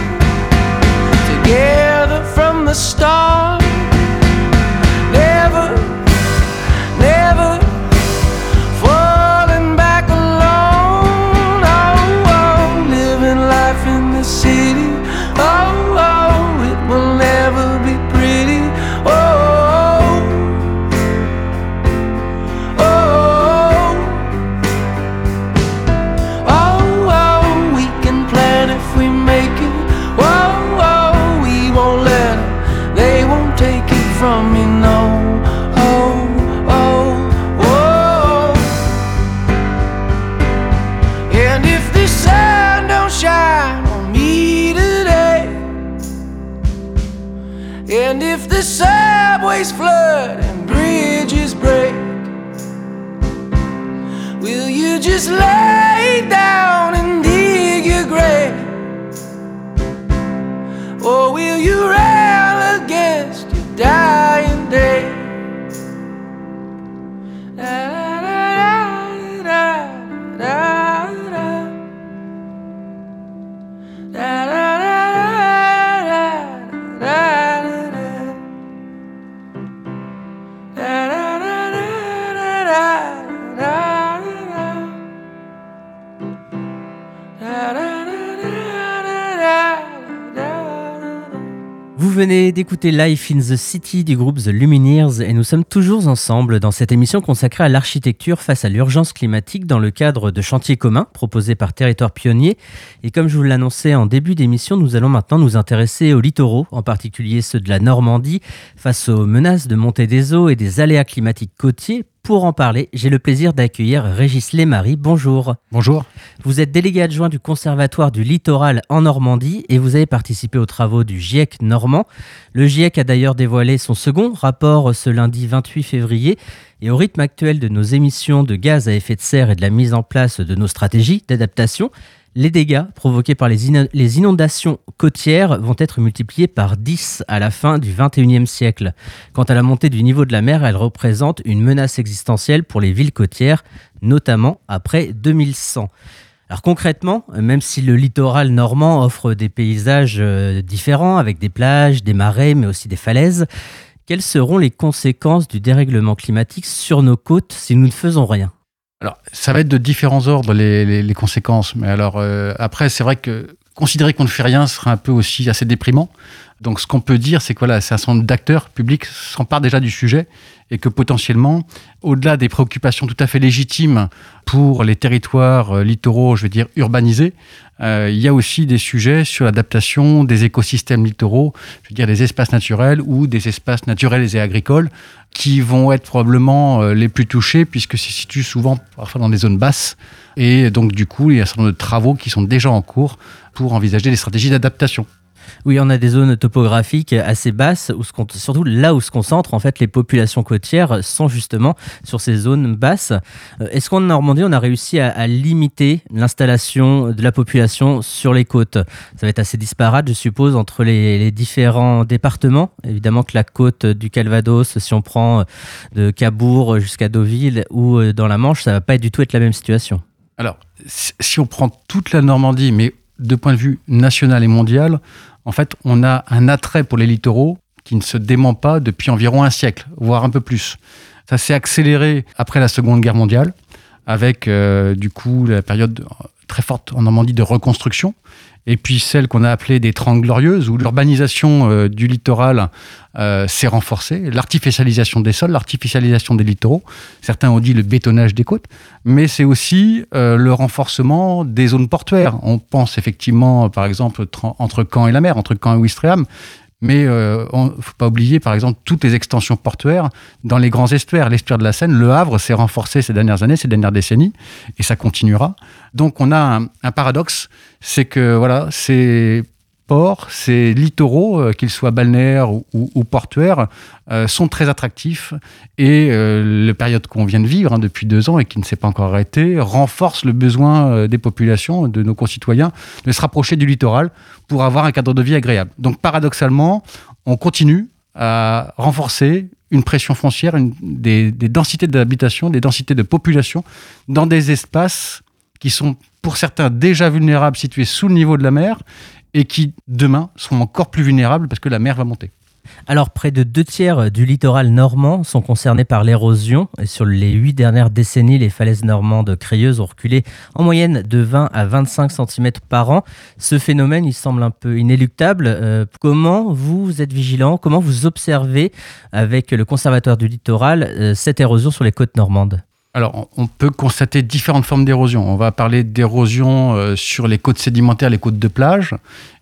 Together from the start. Flood and bridges break. Will you just lay down and dig your grave? Or will you rail against your dying day? Vous venez d'écouter Life in the City du groupe The Lumineers et nous sommes toujours ensemble dans cette émission consacrée à l'architecture face à l'urgence climatique dans le cadre de Chantiers Communs proposés par Territoire Pionnier. Et comme je vous l'annonçais en début d'émission, nous allons maintenant nous intéresser aux littoraux, en particulier ceux de la Normandie, face aux menaces de montée des eaux et des aléas climatiques côtiers. Pour en parler, j'ai le plaisir d'accueillir Régis Leymarie. Bonjour. Bonjour. Vous êtes délégué adjoint du Conservatoire du Littoral en Normandie et vous avez participé aux travaux du GIEC normand. Le GIEC a d'ailleurs dévoilé son second rapport ce lundi 28 février. Et au rythme actuel de nos émissions de gaz à effet de serre et de la mise en place de nos stratégies d'adaptation, les dégâts provoqués par les inondations côtières vont être multipliés par 10 à la fin du XXIe siècle. Quant à la montée du niveau de la mer, elle représente une menace existentielle pour les villes côtières, notamment après 2100. Alors concrètement, même si le littoral normand offre des paysages différents, avec des plages, des marais, mais aussi des falaises, quelles seront les conséquences du dérèglement climatique sur nos côtes si nous ne faisons rien ? Alors, ça va être de différents ordres, les conséquences. Mais alors, après, c'est vrai que considérer qu'on ne fait rien sera un peu aussi assez déprimant. Donc, ce qu'on peut dire, c'est que voilà, c'est un certain nombre d'acteurs publics s'emparent déjà du sujet et que potentiellement, au-delà des préoccupations tout à fait légitimes pour les territoires littoraux, je vais dire urbanisés, il y a aussi des sujets sur l'adaptation des écosystèmes littoraux, je veux dire des espaces naturels ou des espaces naturels et agricoles qui vont être probablement les plus touchés puisque se situent souvent parfois dans des zones basses. Et donc, du coup, il y a un certain nombre de travaux qui sont déjà en cours pour envisager des stratégies d'adaptation. Oui, on a des zones topographiques assez basses, où surtout là où se concentrent en fait, les populations côtières sont justement sur ces zones basses. Est-ce qu'en Normandie, on a réussi à limiter l'installation de la population sur les côtes ? Ça va être assez disparate, je suppose, entre les différents départements. Évidemment que la côte du Calvados, si on prend de Cabourg jusqu'à Deauville ou dans la Manche, ça ne va pas du tout être la même situation. Alors, si on prend toute la Normandie, mais de point de vue national et mondial, en fait, on a un attrait pour les littoraux qui ne se dément pas depuis environ un siècle, voire un peu plus. Ça s'est accéléré après la Seconde Guerre mondiale, avec du coup la période très forte en Normandie de reconstruction, et puis celle qu'on a appelée des Trente Glorieuses, où l'urbanisation du littoral s'est renforcée, l'artificialisation des sols, l'artificialisation des littoraux, certains ont dit le bétonnage des côtes, mais c'est aussi le renforcement des zones portuaires. On pense effectivement, par exemple, entre Caen et la mer, entre Caen et Ouistreham, mais il ne faut pas oublier, par exemple, toutes les extensions portuaires dans les grands estuaires. L'estuaire de la Seine, le Havre, s'est renforcé ces dernières années, ces dernières décennies, et ça continuera. Donc, on a un paradoxe, c'est que voilà, ces ports, ces littoraux, qu'ils soient balnéaires ou portuaires, sont très attractifs. Et la période qu'on vient de vivre, depuis 2 ans, et qui ne s'est pas encore arrêtée, renforce le besoin des populations, de nos concitoyens, de se rapprocher du littoral pour avoir un cadre de vie agréable. Donc paradoxalement, on continue à renforcer une pression foncière, des densités d'habitation, des densités de population, dans des espaces qui sont pour certains déjà vulnérables, situés sous le niveau de la mer, et qui, demain, seront encore plus vulnérables parce que la mer va monter. Alors, près de 2 tiers du littoral normand sont concernés par l'érosion. Et sur les 8 dernières décennies, les falaises normandes crayeuses ont reculé en moyenne de 20 à 25 cm par an. Ce phénomène, il semble un peu inéluctable. Comment vous êtes vigilant ? Comment vous observez avec le Conservatoire du Littoral cette érosion sur les côtes normandes ? Alors, on peut constater différentes formes d'érosion. On va parler d'érosion sur les côtes sédimentaires, les côtes de plage,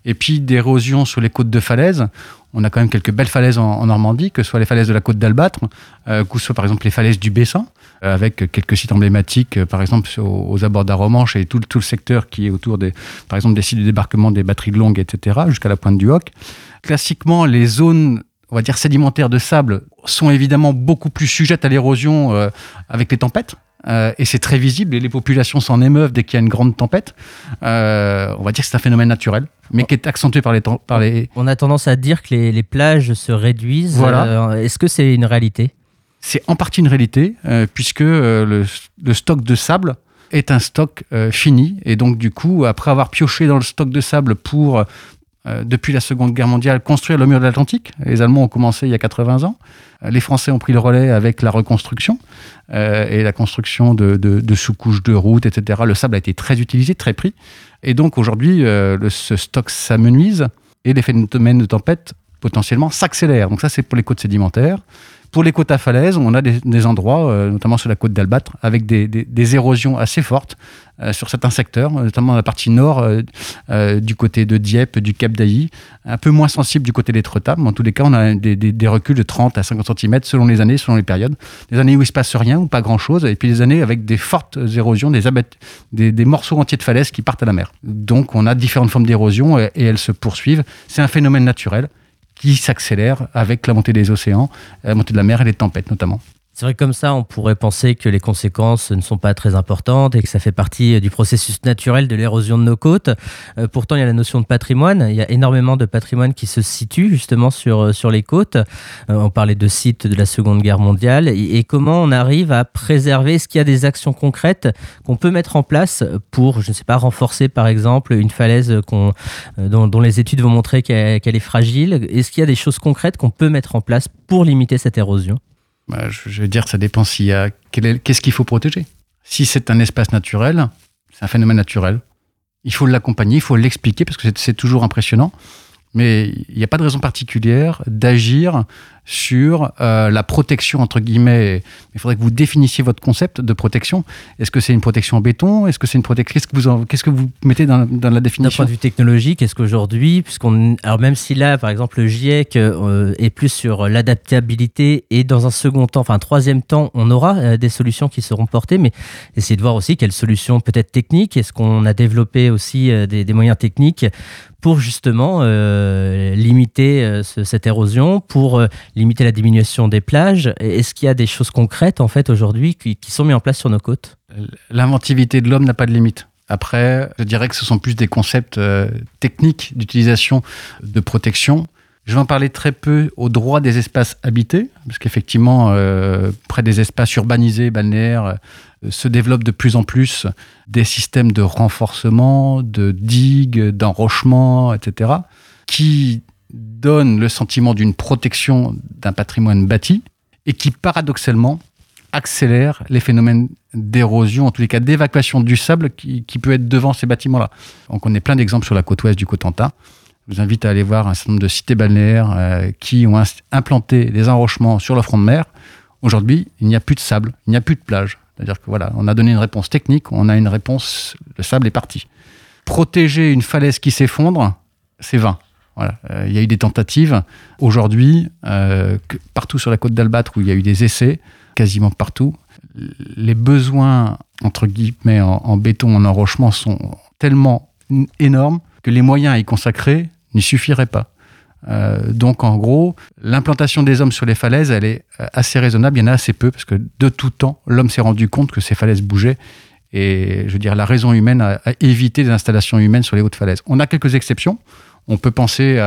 et puis d'érosion sur les côtes de falaises. On a quand même quelques belles falaises en Normandie, que ce soit les falaises de la côte d'Albâtre, que ce soit par exemple les falaises du Bessin, avec quelques sites emblématiques, par exemple aux abords de la Romanche et tout le secteur qui est autour par exemple, des sites de débarquement des batteries de Longue, etc., jusqu'à la pointe du Hoc. Classiquement, les zones, on va dire sédimentaires de sable, sont évidemment beaucoup plus sujettes à l'érosion avec les tempêtes. Et c'est très visible et les populations s'en émeuvent dès qu'il y a une grande tempête. On va dire que c'est un phénomène naturel, mais qui est accentué par les... On a tendance à dire que les plages se réduisent. Voilà. Est-ce que c'est une réalité ? C'est en partie une réalité, puisque le stock de sable est un stock fini. Et donc, du coup, après avoir pioché dans le stock de sable pour... depuis la Seconde Guerre mondiale, construire le mur de l'Atlantique. Les Allemands ont commencé il y a 80 ans. Les Français ont pris le relais avec la reconstruction et la construction de sous-couches de routes, etc. Le sable a été très utilisé, très pris. Et donc aujourd'hui, ce stock s'amenuise et les phénomènes de tempête potentiellement s'accélère. Donc ça, c'est pour les côtes sédimentaires. Pour les côtes à falaises, on a des endroits, notamment sur la côte d'Albâtre, avec des érosions assez fortes sur certains secteurs, notamment la partie nord du côté de Dieppe, du Cap d'Ailly, un peu moins sensible du côté des Tretables. En tous les cas, on a des reculs de 30 à 50 cm selon les années, selon les périodes. Des années où il ne se passe rien ou pas grand-chose, et puis des années avec des fortes érosions, des morceaux entiers de falaises qui partent à la mer. Donc on a différentes formes d'érosion et elles se poursuivent. C'est un phénomène naturel qui s'accélère avec la montée des océans, la montée de la mer et les tempêtes notamment. C'est vrai que comme ça, on pourrait penser que les conséquences ne sont pas très importantes et que ça fait partie du processus naturel de l'érosion de nos côtes. Pourtant, il y a la notion de patrimoine. Il y a énormément de patrimoine qui se situe justement sur les côtes. On parlait de sites de la Seconde Guerre mondiale. Et comment on arrive à préserver? Est-ce qu'il y a des actions concrètes qu'on peut mettre en place pour, je ne sais pas, renforcer par exemple une falaise dont les études vont montrer qu'elle est fragile? Est-ce qu'il y a des choses concrètes qu'on peut mettre en place pour limiter cette érosion? Je vais dire que ça dépend qu'est-ce qu'il faut protéger. Si c'est un espace naturel, c'est un phénomène naturel. Il faut l'accompagner, il faut l'expliquer, parce que c'est toujours impressionnant. Mais il n'y a pas de raison particulière d'agir sur la protection, entre guillemets. Il faudrait que vous définissiez votre concept de protection. Est-ce que c'est une protection en béton? Est-ce que c'est une protection? Qu'est-ce que vous mettez dans la définition? D'un point de vue technologique, est-ce qu'aujourd'hui, alors même si là, par exemple, le GIEC est plus sur l'adaptabilité et dans un second temps, enfin un troisième temps, on aura des solutions qui seront portées, mais essayez de voir aussi quelles solutions peut-être techniques. Est-ce qu'on a développé aussi des moyens techniques pour justement limiter cette érosion, pour limiter la diminution des plages? Est-ce qu'il y a des choses concrètes en fait aujourd'hui qui sont mises en place sur nos côtes? L'inventivité de l'homme n'a pas de limite. Après, je dirais que ce sont plus des concepts techniques d'utilisation de protection. Je vais en parler très peu au droit des espaces habités, parce qu'effectivement, près des espaces urbanisés, balnéaires, se développent de plus en plus des systèmes de renforcement, de digues, d'enrochement, etc., qui donnent le sentiment d'une protection d'un patrimoine bâti et qui, paradoxalement, accélèrent les phénomènes d'érosion, en tous les cas d'évacuation du sable qui peut être devant ces bâtiments-là. On connaît plein d'exemples sur la côte ouest du Cotentin. Je vous invite à aller voir un certain nombre de cités balnéaires qui ont implanté des enrochements sur le front de mer. Aujourd'hui, il n'y a plus de sable, il n'y a plus de plage. C'est-à-dire que voilà, on a donné une réponse technique, on a une réponse, le sable est parti. Protéger une falaise qui s'effondre, c'est vain. Voilà. Il y a eu des tentatives. Aujourd'hui, partout sur la côte d'Albâtre où il y a eu des essais, quasiment partout, les besoins, entre guillemets, en béton, en enrochement sont tellement énormes que les moyens à y consacrer n'y suffiraient pas. Donc, en gros, l'implantation des hommes sur les falaises, elle est assez raisonnable. Il y en a assez peu, parce que de tout temps, l'homme s'est rendu compte que ces falaises bougeaient. Et je veux dire, la raison humaine a évité des installations humaines sur les hautes falaises. On a quelques exceptions. On peut penser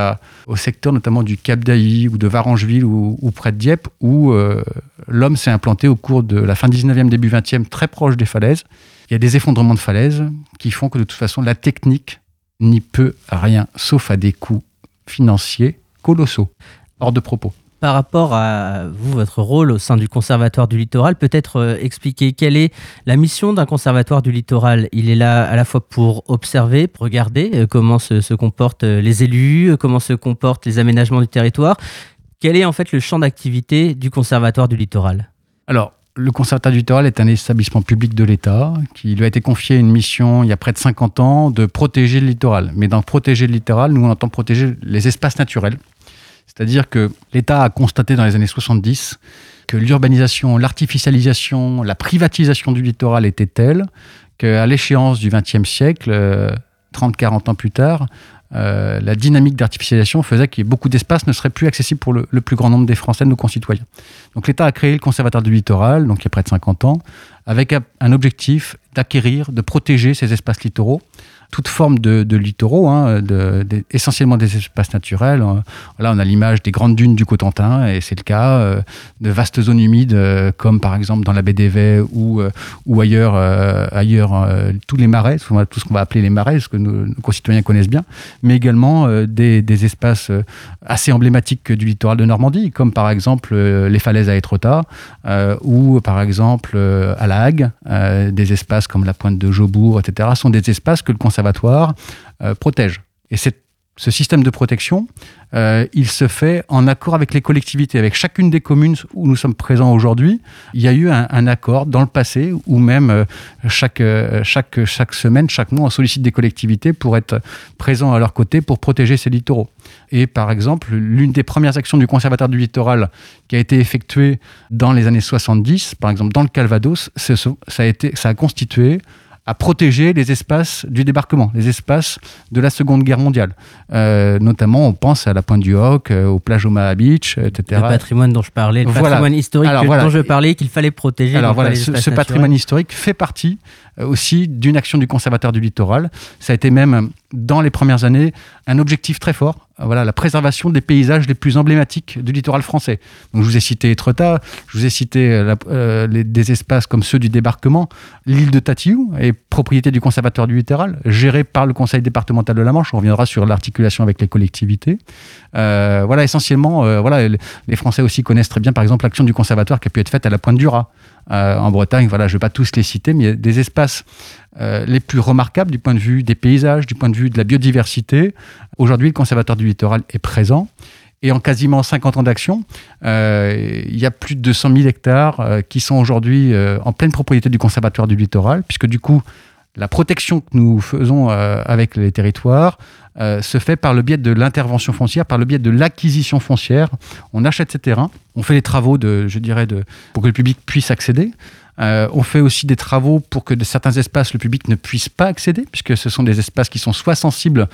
au secteur notamment du Cap d'Ailly ou de Varangeville ou près de Dieppe, où l'homme s'est implanté au cours de la fin 19e, début 20e, très proche des falaises. Il y a des effondrements de falaises qui font que, de toute façon, la technique n'y peut rien, sauf à des coûts financiers colossaux, hors de propos. Par rapport à vous, votre rôle au sein du Conservatoire du Littoral, peut-être expliquer quelle est la mission d'un Conservatoire du Littoral. Il est là à la fois pour observer, pour regarder comment se comportent les élus, comment se comportent les aménagements du territoire. Quel est en fait le champ d'activité du Conservatoire du Littoral? Alors, le Conservatoire du Littoral est un établissement public de l'État qui lui a été confié une mission il y a près de 50 ans de protéger le littoral. Mais dans protéger le littoral, nous on entend protéger les espaces naturels. C'est-à-dire que l'État a constaté dans les années 70 que l'urbanisation, l'artificialisation, la privatisation du littoral étaient telles qu'à l'échéance du XXe siècle, 30-40 ans plus tard, la dynamique d'artificialisation faisait que beaucoup d'espaces ne seraient plus accessibles pour le plus grand nombre des Français, de nos concitoyens. Donc l'État a créé le Conservatoire du Littoral, donc il y a près de 50 ans, avec un objectif d'acquérir, de protéger ces espaces littoraux, toute forme de littoraux, hein, essentiellement des espaces naturels. Là, on a l'image des grandes dunes du Cotentin, et c'est le cas de vastes zones humides, comme par exemple dans la baie d'Évey ou ailleurs, tous les marais, tout ce qu'on va appeler les marais, ce que nos concitoyens connaissent bien, mais également des espaces assez emblématiques du littoral de Normandie, comme par exemple les falaises à Étretat, ou par exemple à La Hague, des espaces comme la pointe de Jobourg, etc., sont des espaces que le Conservatoire protège. Et cette ce système de protection, il se fait en accord avec les collectivités, avec chacune des communes où nous sommes présents aujourd'hui. Il y a eu un accord dans le passé où même chaque semaine, chaque mois, on sollicite des collectivités pour être présents à leur côté pour protéger ces littoraux. Et par exemple, l'une des premières actions du Conservatoire du Littoral qui a été effectuée dans les années 70, par exemple dans le Calvados, ça a constitué à protéger les espaces du débarquement, les espaces de la Seconde Guerre mondiale. Notamment, on pense à la Pointe du Hoc, aux plages Omaha Beach, etc. Le patrimoine dont je parlais, patrimoine historique dont je parlais, qu'il fallait protéger. Alors voilà, ce patrimoine historique fait partie aussi d'une action du Conservatoire du Littoral. Ça a été même, dans les premières années, un objectif très fort. Voilà, la préservation des paysages les plus emblématiques du littoral français. Donc, je vous ai cité Étretat, je vous ai cité des espaces comme ceux du débarquement. L'île de Tatiou est propriété du Conservatoire du Littoral, gérée par le Conseil départemental de la Manche. On reviendra sur l'articulation avec les collectivités. Les Français aussi connaissent très bien, par exemple, l'action du Conservatoire qui a pu être faite à la Pointe du Raz. En Bretagne, je ne vais pas tous les citer, mais il y a des espaces les plus remarquables du point de vue des paysages, du point de vue de la biodiversité. Aujourd'hui, le Conservatoire du Littoral est présent. Et en quasiment 50 ans d'action, il y a plus de 200 000 hectares qui sont aujourd'hui en pleine propriété du Conservatoire du Littoral, puisque du coup, la protection que nous faisons avec les territoires se fait par le biais de l'intervention foncière, par le biais de l'acquisition foncière. On achète ces terrains, on fait les travaux pour que le public puisse accéder. On fait aussi des travaux pour que de certains espaces, le public ne puisse pas accéder, puisque ce sont des espaces qui sont soit sensibles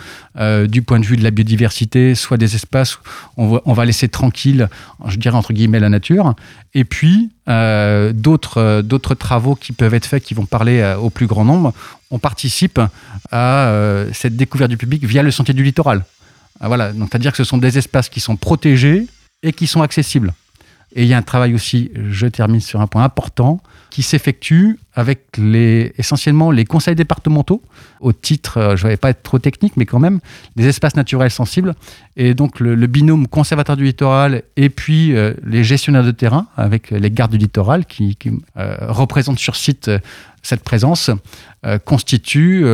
du point de vue de la biodiversité, soit des espaces où on va laisser tranquille, je dirais entre guillemets, la nature. Et puis, d'autres travaux qui peuvent être faits, qui vont parler au plus grand nombre. On participe à cette découverte du public via le Sentier du Littoral. Voilà, donc c'est-à-dire que ce sont des espaces qui sont protégés et qui sont accessibles. Et il y a un travail aussi, je termine sur un point important, qui s'effectue avec essentiellement les conseils départementaux, au titre, je ne vais pas être trop technique, mais quand même, des espaces naturels sensibles. Et donc le binôme Conservatoire du Littoral et puis les gestionnaires de terrain, avec les gardes du littoral, qui représentent sur site cette présence, constitue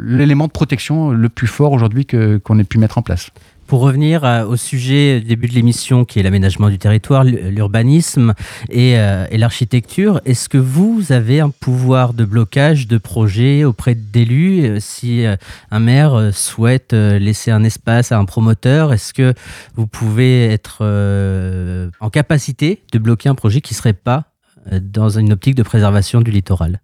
l'élément de protection le plus fort aujourd'hui qu'on ait pu mettre en place. Pour revenir au sujet du début de l'émission, qui est l'aménagement du territoire, l'urbanisme et l'architecture, est-ce que vous avez un pouvoir de blocage de projets auprès d'élus? Si un maire souhaite laisser un espace à un promoteur, est-ce que vous pouvez être en capacité de bloquer un projet qui ne serait pas dans une optique de préservation du littoral?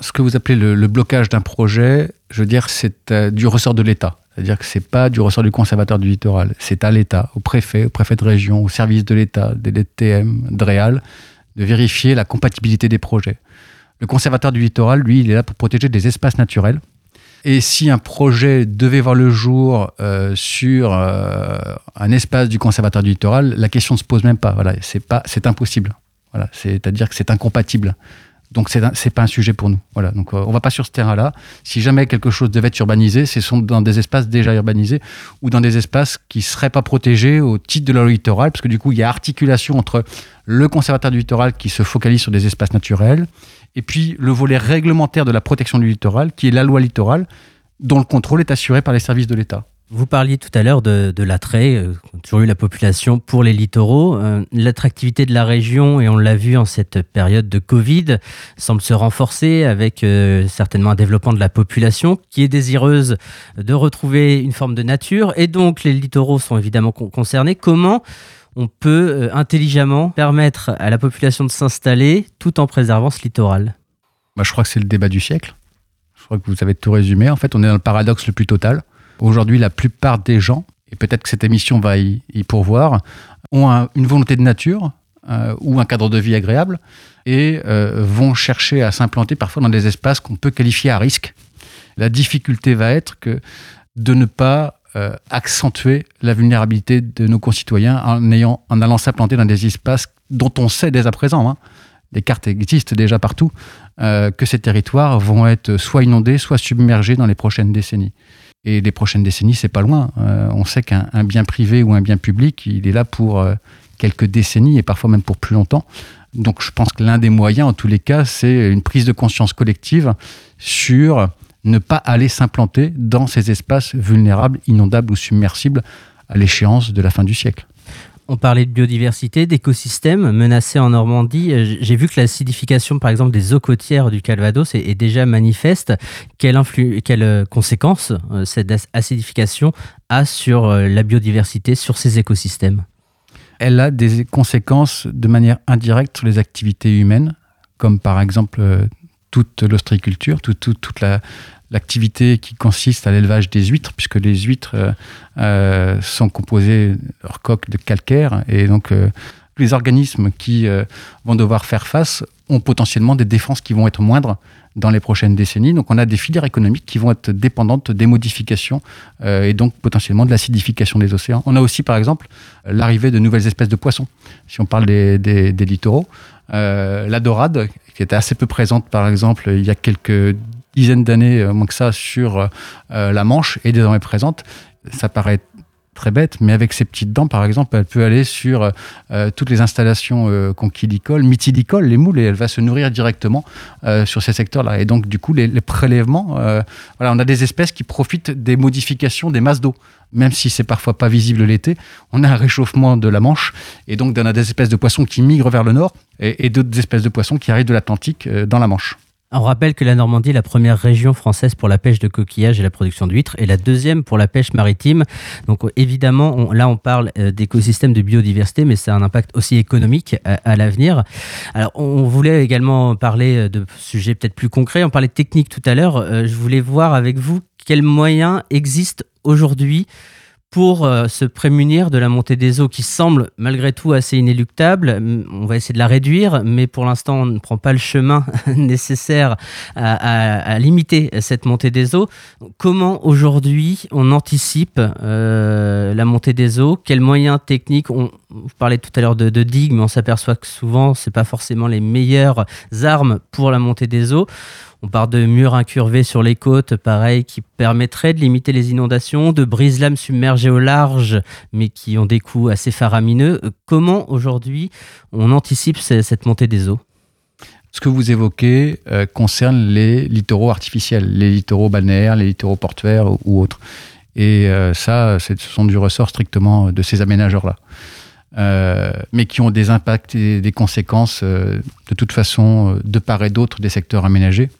Ce que vous appelez le blocage d'un projet, je veux dire, c'est du ressort de l'État. C'est-à-dire que ce n'est pas du ressort du Conservatoire du Littoral. C'est à l'État, au préfet de région, au service de l'État, des DTM, DREAL, de vérifier la compatibilité des projets. Le Conservatoire du Littoral, lui, il est là pour protéger des espaces naturels. Et si un projet devait voir le jour sur un espace du Conservatoire du Littoral, la question ne se pose même pas. Voilà, c'est impossible. Voilà, c'est-à-dire que c'est incompatible. Donc, ce n'est pas un sujet pour nous. Voilà, donc, on ne va pas sur ce terrain-là. Si jamais quelque chose devait être urbanisé, ce sont dans des espaces déjà urbanisés ou dans des espaces qui ne seraient pas protégés au titre de la loi littorale, parce que du coup, il y a articulation entre le Conservatoire du Littoral qui se focalise sur des espaces naturels et puis le volet réglementaire de la protection du littoral, qui est la loi littorale, dont le contrôle est assuré par les services de l'État. Vous parliez tout à l'heure de l'attrait, toujours eu la population pour les littoraux. L'attractivité de la région, et on l'a vu en cette période de Covid, semble se renforcer avec certainement un développement de la population qui est désireuse de retrouver une forme de nature. Et donc, les littoraux sont évidemment concernés. Comment on peut intelligemment permettre à la population de s'installer tout en préservant ce littoral ? Je crois que c'est le débat du siècle. Je crois que vous avez tout résumé. En fait, on est dans le paradoxe le plus total. Aujourd'hui, la plupart des gens, et peut-être que cette émission va y pourvoir, ont une volonté de nature ou un cadre de vie agréable et vont chercher à s'implanter parfois dans des espaces qu'on peut qualifier à risque. La difficulté va être de ne pas accentuer la vulnérabilité de nos concitoyens en allant s'implanter dans des espaces dont on sait dès à présent, les cartes existent déjà partout, que ces territoires vont être soit inondés, soit submergés dans les prochaines décennies. Et les prochaines décennies, c'est pas loin. On sait qu'un bien privé ou un bien public, il est là pour quelques décennies et parfois même pour plus longtemps. Donc je pense que l'un des moyens, en tous les cas, c'est une prise de conscience collective sur ne pas aller s'implanter dans ces espaces vulnérables, inondables ou submersibles à l'échéance de la fin du siècle. On parlait de biodiversité, d'écosystèmes menacés en Normandie. J'ai vu que l'acidification, par exemple, des eaux côtières du Calvados est déjà manifeste. Quelles conséquences cette acidification a sur la biodiversité, sur ces écosystèmes ? Elle a des conséquences de manière indirecte sur les activités humaines, comme par exemple toute l'ostréiculture, toute l'activité qui consiste à l'élevage des huîtres, puisque les huîtres sont composées, leur coque, de calcaire, et donc les organismes qui vont devoir faire face ont potentiellement des défenses qui vont être moindres dans les prochaines décennies. Donc on a des filières économiques qui vont être dépendantes des modifications et donc potentiellement de l'acidification des océans. On a aussi par exemple l'arrivée de nouvelles espèces de poissons, si on parle des littoraux. La dorade, qui était assez peu présente par exemple il y a quelques dizaines d'années, moins que ça, sur la Manche, est désormais présente. Ça paraît très bête, mais avec ses petites dents, par exemple, elle peut aller sur toutes les installations conchylicoles, mytilicoles, les moules, et elle va se nourrir directement sur ces secteurs-là. Et donc, du coup, les prélèvements, on a des espèces qui profitent des modifications des masses d'eau. Même si c'est parfois pas visible l'été, on a un réchauffement de la Manche, et donc on a des espèces de poissons qui migrent vers le nord, et d'autres espèces de poissons qui arrivent de l'Atlantique dans la Manche. On rappelle que la Normandie est la première région française pour la pêche de coquillages et la production d'huîtres, et la deuxième pour la pêche maritime. Donc évidemment, on parle d'écosystèmes de biodiversité, mais ça a un impact aussi économique à l'avenir. Alors on voulait également parler de sujets peut-être plus concrets. On parlait de technique tout à l'heure. Je voulais voir avec vous quels moyens existent aujourd'hui pour se prémunir de la montée des eaux qui semble malgré tout assez inéluctable. On va essayer de la réduire, mais pour l'instant, on ne prend pas le chemin nécessaire à limiter cette montée des eaux. Comment aujourd'hui on anticipe la montée des eaux ? Quels moyens techniques Vous parlez tout à l'heure de digues, mais on s'aperçoit que souvent, ce n'est pas forcément les meilleures armes pour la montée des eaux. On part de murs incurvés sur les côtes, pareil, qui permettraient de limiter les inondations, de brise-lames submergées au large, mais qui ont des coûts assez faramineux. Comment, aujourd'hui, on anticipe cette montée des eaux ? Ce que vous évoquez concerne les littoraux artificiels, les littoraux balnéaires, les littoraux portuaires ou autres. Et ce sont du ressort strictement de ces aménageurs-là. Mais qui ont des impacts et des conséquences de toute façon de part et d'autre des secteurs aménagés.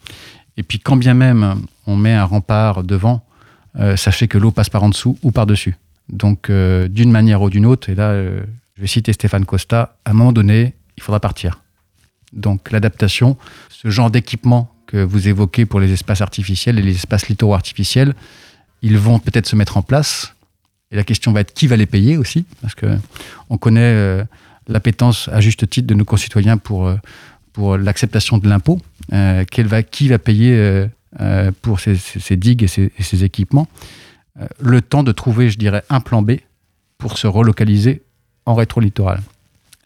Et puis quand bien même on met un rempart devant, sachez que l'eau passe par en dessous ou par dessus. Donc d'une manière ou d'une autre, et là je vais citer Stéphane Costa, à un moment donné, il faudra partir. Donc l'adaptation, ce genre d'équipement que vous évoquez pour les espaces artificiels et les espaces littoraux artificiels, ils vont peut-être se mettre en place. Et la question va être qui va les payer aussi, parce qu'on connaît l'appétence à juste titre de nos concitoyens pour l'acceptation de l'impôt. Qui va payer pour ces digues et ces équipements ? Le temps de trouver, je dirais, un plan B pour se relocaliser en rétro-littoral.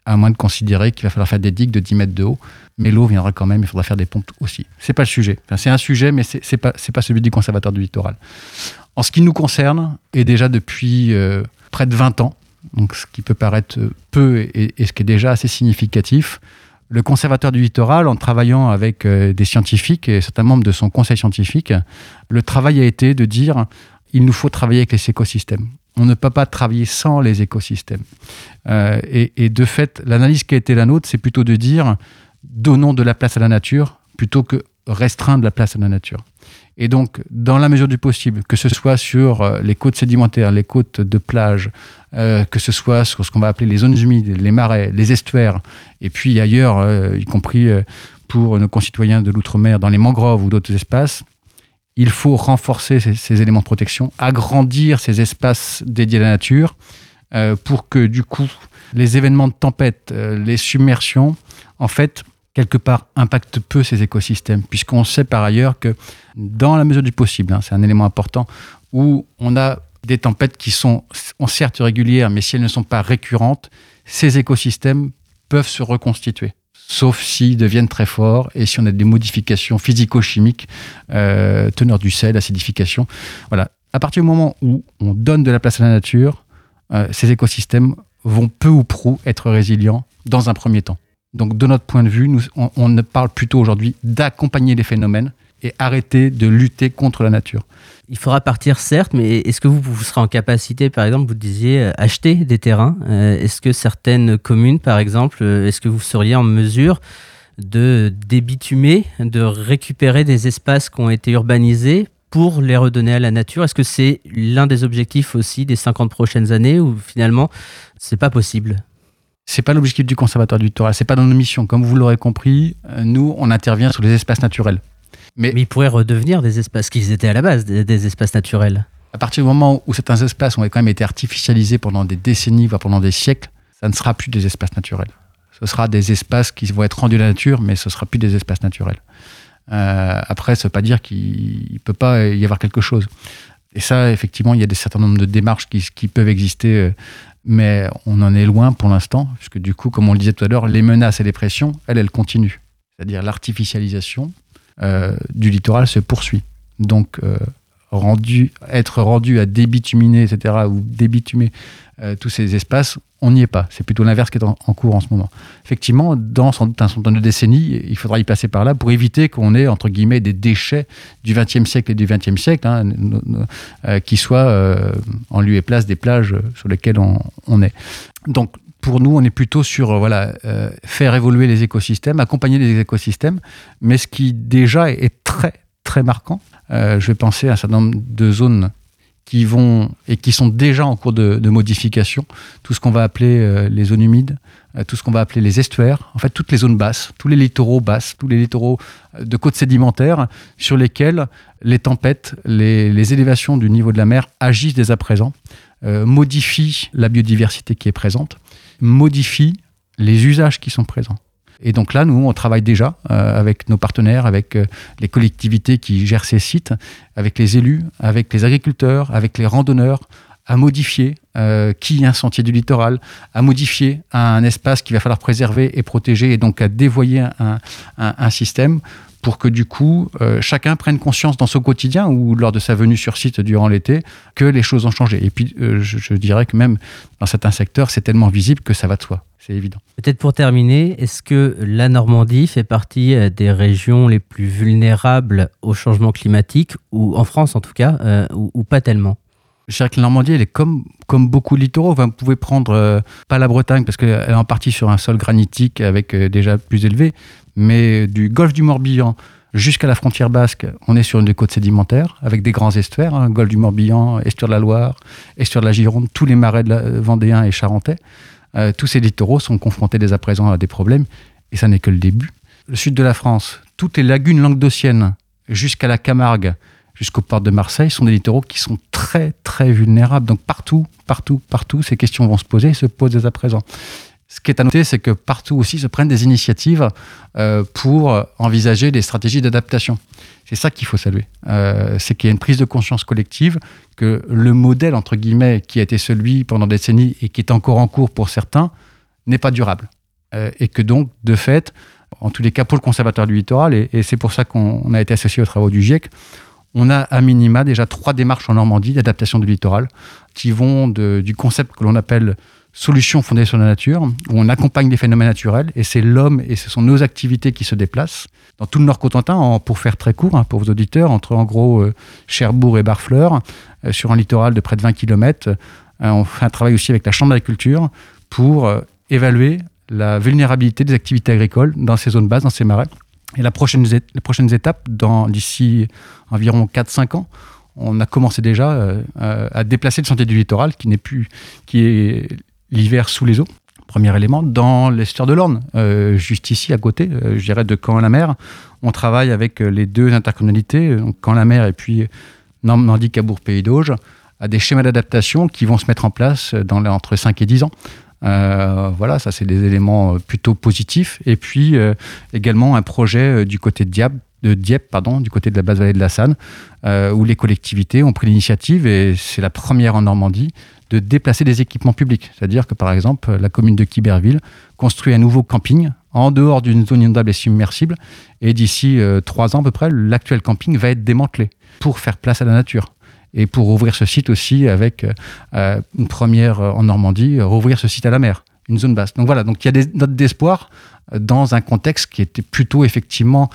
À moins de considérer qu'il va falloir faire des digues de 10 mètres de haut, mais l'eau viendra quand même, il faudra faire des pompes aussi. Ce n'est pas le sujet. Enfin, c'est un sujet, mais c'est pas celui du Conservatoire du Littoral. En ce qui nous concerne, et déjà depuis près de 20 ans, donc ce qui peut paraître peu et ce qui est déjà assez significatif, le Conservatoire du Littoral, en travaillant avec des scientifiques et certains membres de son conseil scientifique, le travail a été de dire « il nous faut travailler avec les écosystèmes ». On ne peut pas travailler sans les écosystèmes. Et de fait, l'analyse qui a été la nôtre, c'est plutôt de dire « donnons de la place à la nature » plutôt que « restreindre la place à la nature ». Et donc, dans la mesure du possible, que ce soit sur les côtes sédimentaires, les côtes de plage, que ce soit sur ce qu'on va appeler les zones humides, les marais, les estuaires, et puis ailleurs, y compris pour nos concitoyens de l'outre-mer, dans les mangroves ou d'autres espaces, il faut renforcer ces éléments de protection, agrandir ces espaces dédiés à la nature, pour que du coup, les événements de tempête, les submersions, en fait, quelque part, impactent peu ces écosystèmes, puisqu'on sait par ailleurs que, dans la mesure du possible, c'est un élément important, où on a des tempêtes qui sont certes régulières, mais si elles ne sont pas récurrentes, ces écosystèmes peuvent se reconstituer, sauf s'ils deviennent très forts et si on a des modifications physico-chimiques, teneur du sel, acidification. Voilà. À partir du moment où on donne de la place à la nature, ces écosystèmes vont peu ou prou être résilients dans un premier temps. Donc, de notre point de vue, on parle plutôt aujourd'hui d'accompagner les phénomènes et arrêter de lutter contre la nature. Il faudra partir, certes, mais est-ce que vous serez en capacité, par exemple, vous disiez, acheter des terrains ? Est-ce que certaines communes, par exemple, est-ce que vous seriez en mesure de débitumer, de récupérer des espaces qui ont été urbanisés pour les redonner à la nature ? Est-ce que c'est l'un des objectifs aussi des 50 prochaines années ou finalement, c'est pas possible ? C'est pas l'objectif du Conservatoire du Littoral, c'est pas dans nos missions. Comme vous l'aurez compris, nous, on intervient sur les espaces naturels. Mais ils pourraient redevenir des espaces qu'ils étaient à la base, des espaces naturels. À partir du moment où certains espaces ont quand même été artificialisés pendant des décennies, voire pendant des siècles, ça ne sera plus des espaces naturels. Ce sera des espaces qui vont être rendus à la nature, mais ce ne sera plus des espaces naturels. Après, ça ne veut pas dire qu'il ne peut pas y avoir quelque chose. Et ça, effectivement, il y a des certain nombre de démarches qui peuvent exister, mais on en est loin pour l'instant, puisque du coup, comme on le disait tout à l'heure, les menaces et les pressions, elles continuent. C'est-à-dire l'artificialisation du littoral se poursuit. Donc, être rendu à débituminer, etc., ou débitumer tous ces espaces, on n'y est pas. C'est plutôt l'inverse qui est en cours en ce moment. Effectivement, dans un certain nombre de décennies, il faudra y passer par là pour éviter qu'on ait, entre guillemets, des déchets du XXe siècle et du XXe siècle qui soient en lieu et place des plages sur lesquelles on est. Donc, pour nous, on est plutôt sur faire évoluer les écosystèmes, accompagner les écosystèmes, mais ce qui déjà est très, très marquant, je vais penser à un certain nombre de zones qui vont et qui sont déjà en cours de modification, tout ce qu'on va appeler les zones humides, tout ce qu'on va appeler les estuaires, en fait toutes les zones basses, tous les littoraux basses, tous les littoraux de côtes sédimentaires sur lesquels les tempêtes, les élévations du niveau de la mer agissent dès à présent, modifient la biodiversité qui est présente, modifient les usages qui sont présents. Et donc là, nous, on travaille déjà avec nos partenaires, avec les collectivités qui gèrent ces sites, avec les élus, avec les agriculteurs, avec les randonneurs, à modifier qui est un sentier du littoral, à modifier un espace qu'il va falloir préserver et protéger, et donc à dévoyer un système pour que du coup, chacun prenne conscience dans son quotidien ou lors de sa venue sur site durant l'été, que les choses ont changé. Et puis, je dirais que même dans certains secteurs, c'est tellement visible que ça va de soi. C'est évident. Peut-être pour terminer, est-ce que la Normandie fait partie des régions les plus vulnérables au changement climatique, ou en France en tout cas, ou pas tellement ? Je dirais que la Normandie, elle est comme beaucoup de littoraux. Enfin, vous pouvez prendre, pas la Bretagne, parce qu'elle est en partie sur un sol granitique avec déjà plus élevé, mais du golfe du Morbihan jusqu'à la frontière basque, on est sur une côte sédimentaire, avec des grands estuaires, golfe du Morbihan, estuaire de la Loire, estuaire de la Gironde, tous les marais vendéens et charentais. Tous ces littoraux sont confrontés dès à présent à des problèmes, et ça n'est que le début. Le sud de la France, toutes les lagunes languedociennes, jusqu'à la Camargue, jusqu'aux portes de Marseille, sont des littoraux qui sont très, très vulnérables. Donc partout, ces questions vont se poser et se posent dès à présent. Ce qui est à noter, c'est que partout aussi se prennent des initiatives pour envisager des stratégies d'adaptation. C'est ça qu'il faut saluer. C'est qu'il y a une prise de conscience collective, que le modèle, entre guillemets, qui a été celui pendant des décennies et qui est encore en cours pour certains, n'est pas durable. Et que donc, de fait, en tous les cas pour le Conservatoire du Littoral, et c'est pour ça qu'on a été associé aux travaux du GIEC, on a à minima déjà 3 démarches en Normandie d'adaptation du littoral qui vont du concept que l'on appelle solutions fondées sur la nature, où on accompagne des phénomènes naturels, et c'est l'homme et ce sont nos activités qui se déplacent. Dans tout le Nord-Cotentin, pour faire très court, pour vos auditeurs, entre en gros Cherbourg et Barfleur, sur un littoral de près de 20 km, on fait un travail aussi avec la Chambre d'agriculture pour évaluer la vulnérabilité des activités agricoles dans ces zones basses, dans ces marais. Et les prochaines étapes, d'ici environ 4-5 ans, on a commencé déjà à déplacer le sentier du littoral qui est l'hiver sous les eaux, premier élément, dans l'estuaire de l'Orne, juste ici à côté, je dirais de Caen-la-Mer. On travaille avec les 2 intercommunalités, donc Caen-la-Mer et puis Normandie-Cabourg-Pays-d'Auge, à des schémas d'adaptation qui vont se mettre en place entre 5 et 10 ans. Ça c'est des éléments plutôt positifs. Et puis également un projet du côté de Dieppe, du côté de la basse vallée de la Sanne, où les collectivités ont pris l'initiative, et c'est la première en Normandie, de déplacer des équipements publics. C'est-à-dire que, par exemple, la commune de Quiberville construit un nouveau camping en dehors d'une zone inondable et submersible, et d'ici 3 ans à peu près, l'actuel camping va être démantelé pour faire place à la nature. Et pour ouvrir ce site aussi avec une première en Normandie, rouvrir ce site à la mer, une zone basse. Donc donc il y a des notes d'espoir dans un contexte qui était plutôt effectivement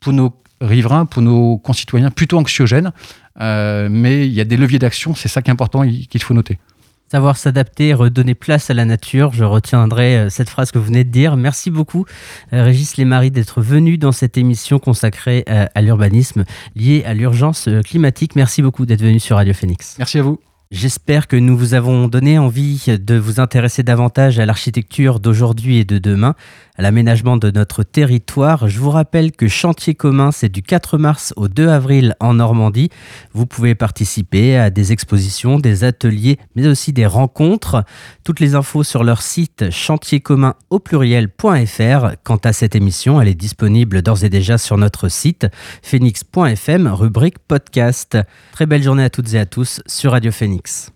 pour nos riverains, pour nos concitoyens, plutôt anxiogènes. Mais il y a des leviers d'action, c'est ça qui est important et qu'il faut noter. Savoir s'adapter, redonner place à la nature. Je retiendrai cette phrase que vous venez de dire. Merci beaucoup, Régis Leymarie, d'être venu dans cette émission consacrée à l'urbanisme lié à l'urgence climatique. Merci beaucoup d'être venu sur Radio Phoenix. Merci à vous. J'espère que nous vous avons donné envie de vous intéresser davantage à l'architecture d'aujourd'hui et de demain, à l'aménagement de notre territoire. Je vous rappelle que Chantiers Communs, c'est du 4 mars au 2 avril en Normandie. Vous pouvez participer à des expositions, des ateliers, mais aussi des rencontres. Toutes les infos sur leur site chantierscommuns.fr. Quant à cette émission, elle est disponible d'ores et déjà sur notre site phoenix.fm, rubrique podcast. Très belle journée à toutes et à tous sur Radio Phoenix.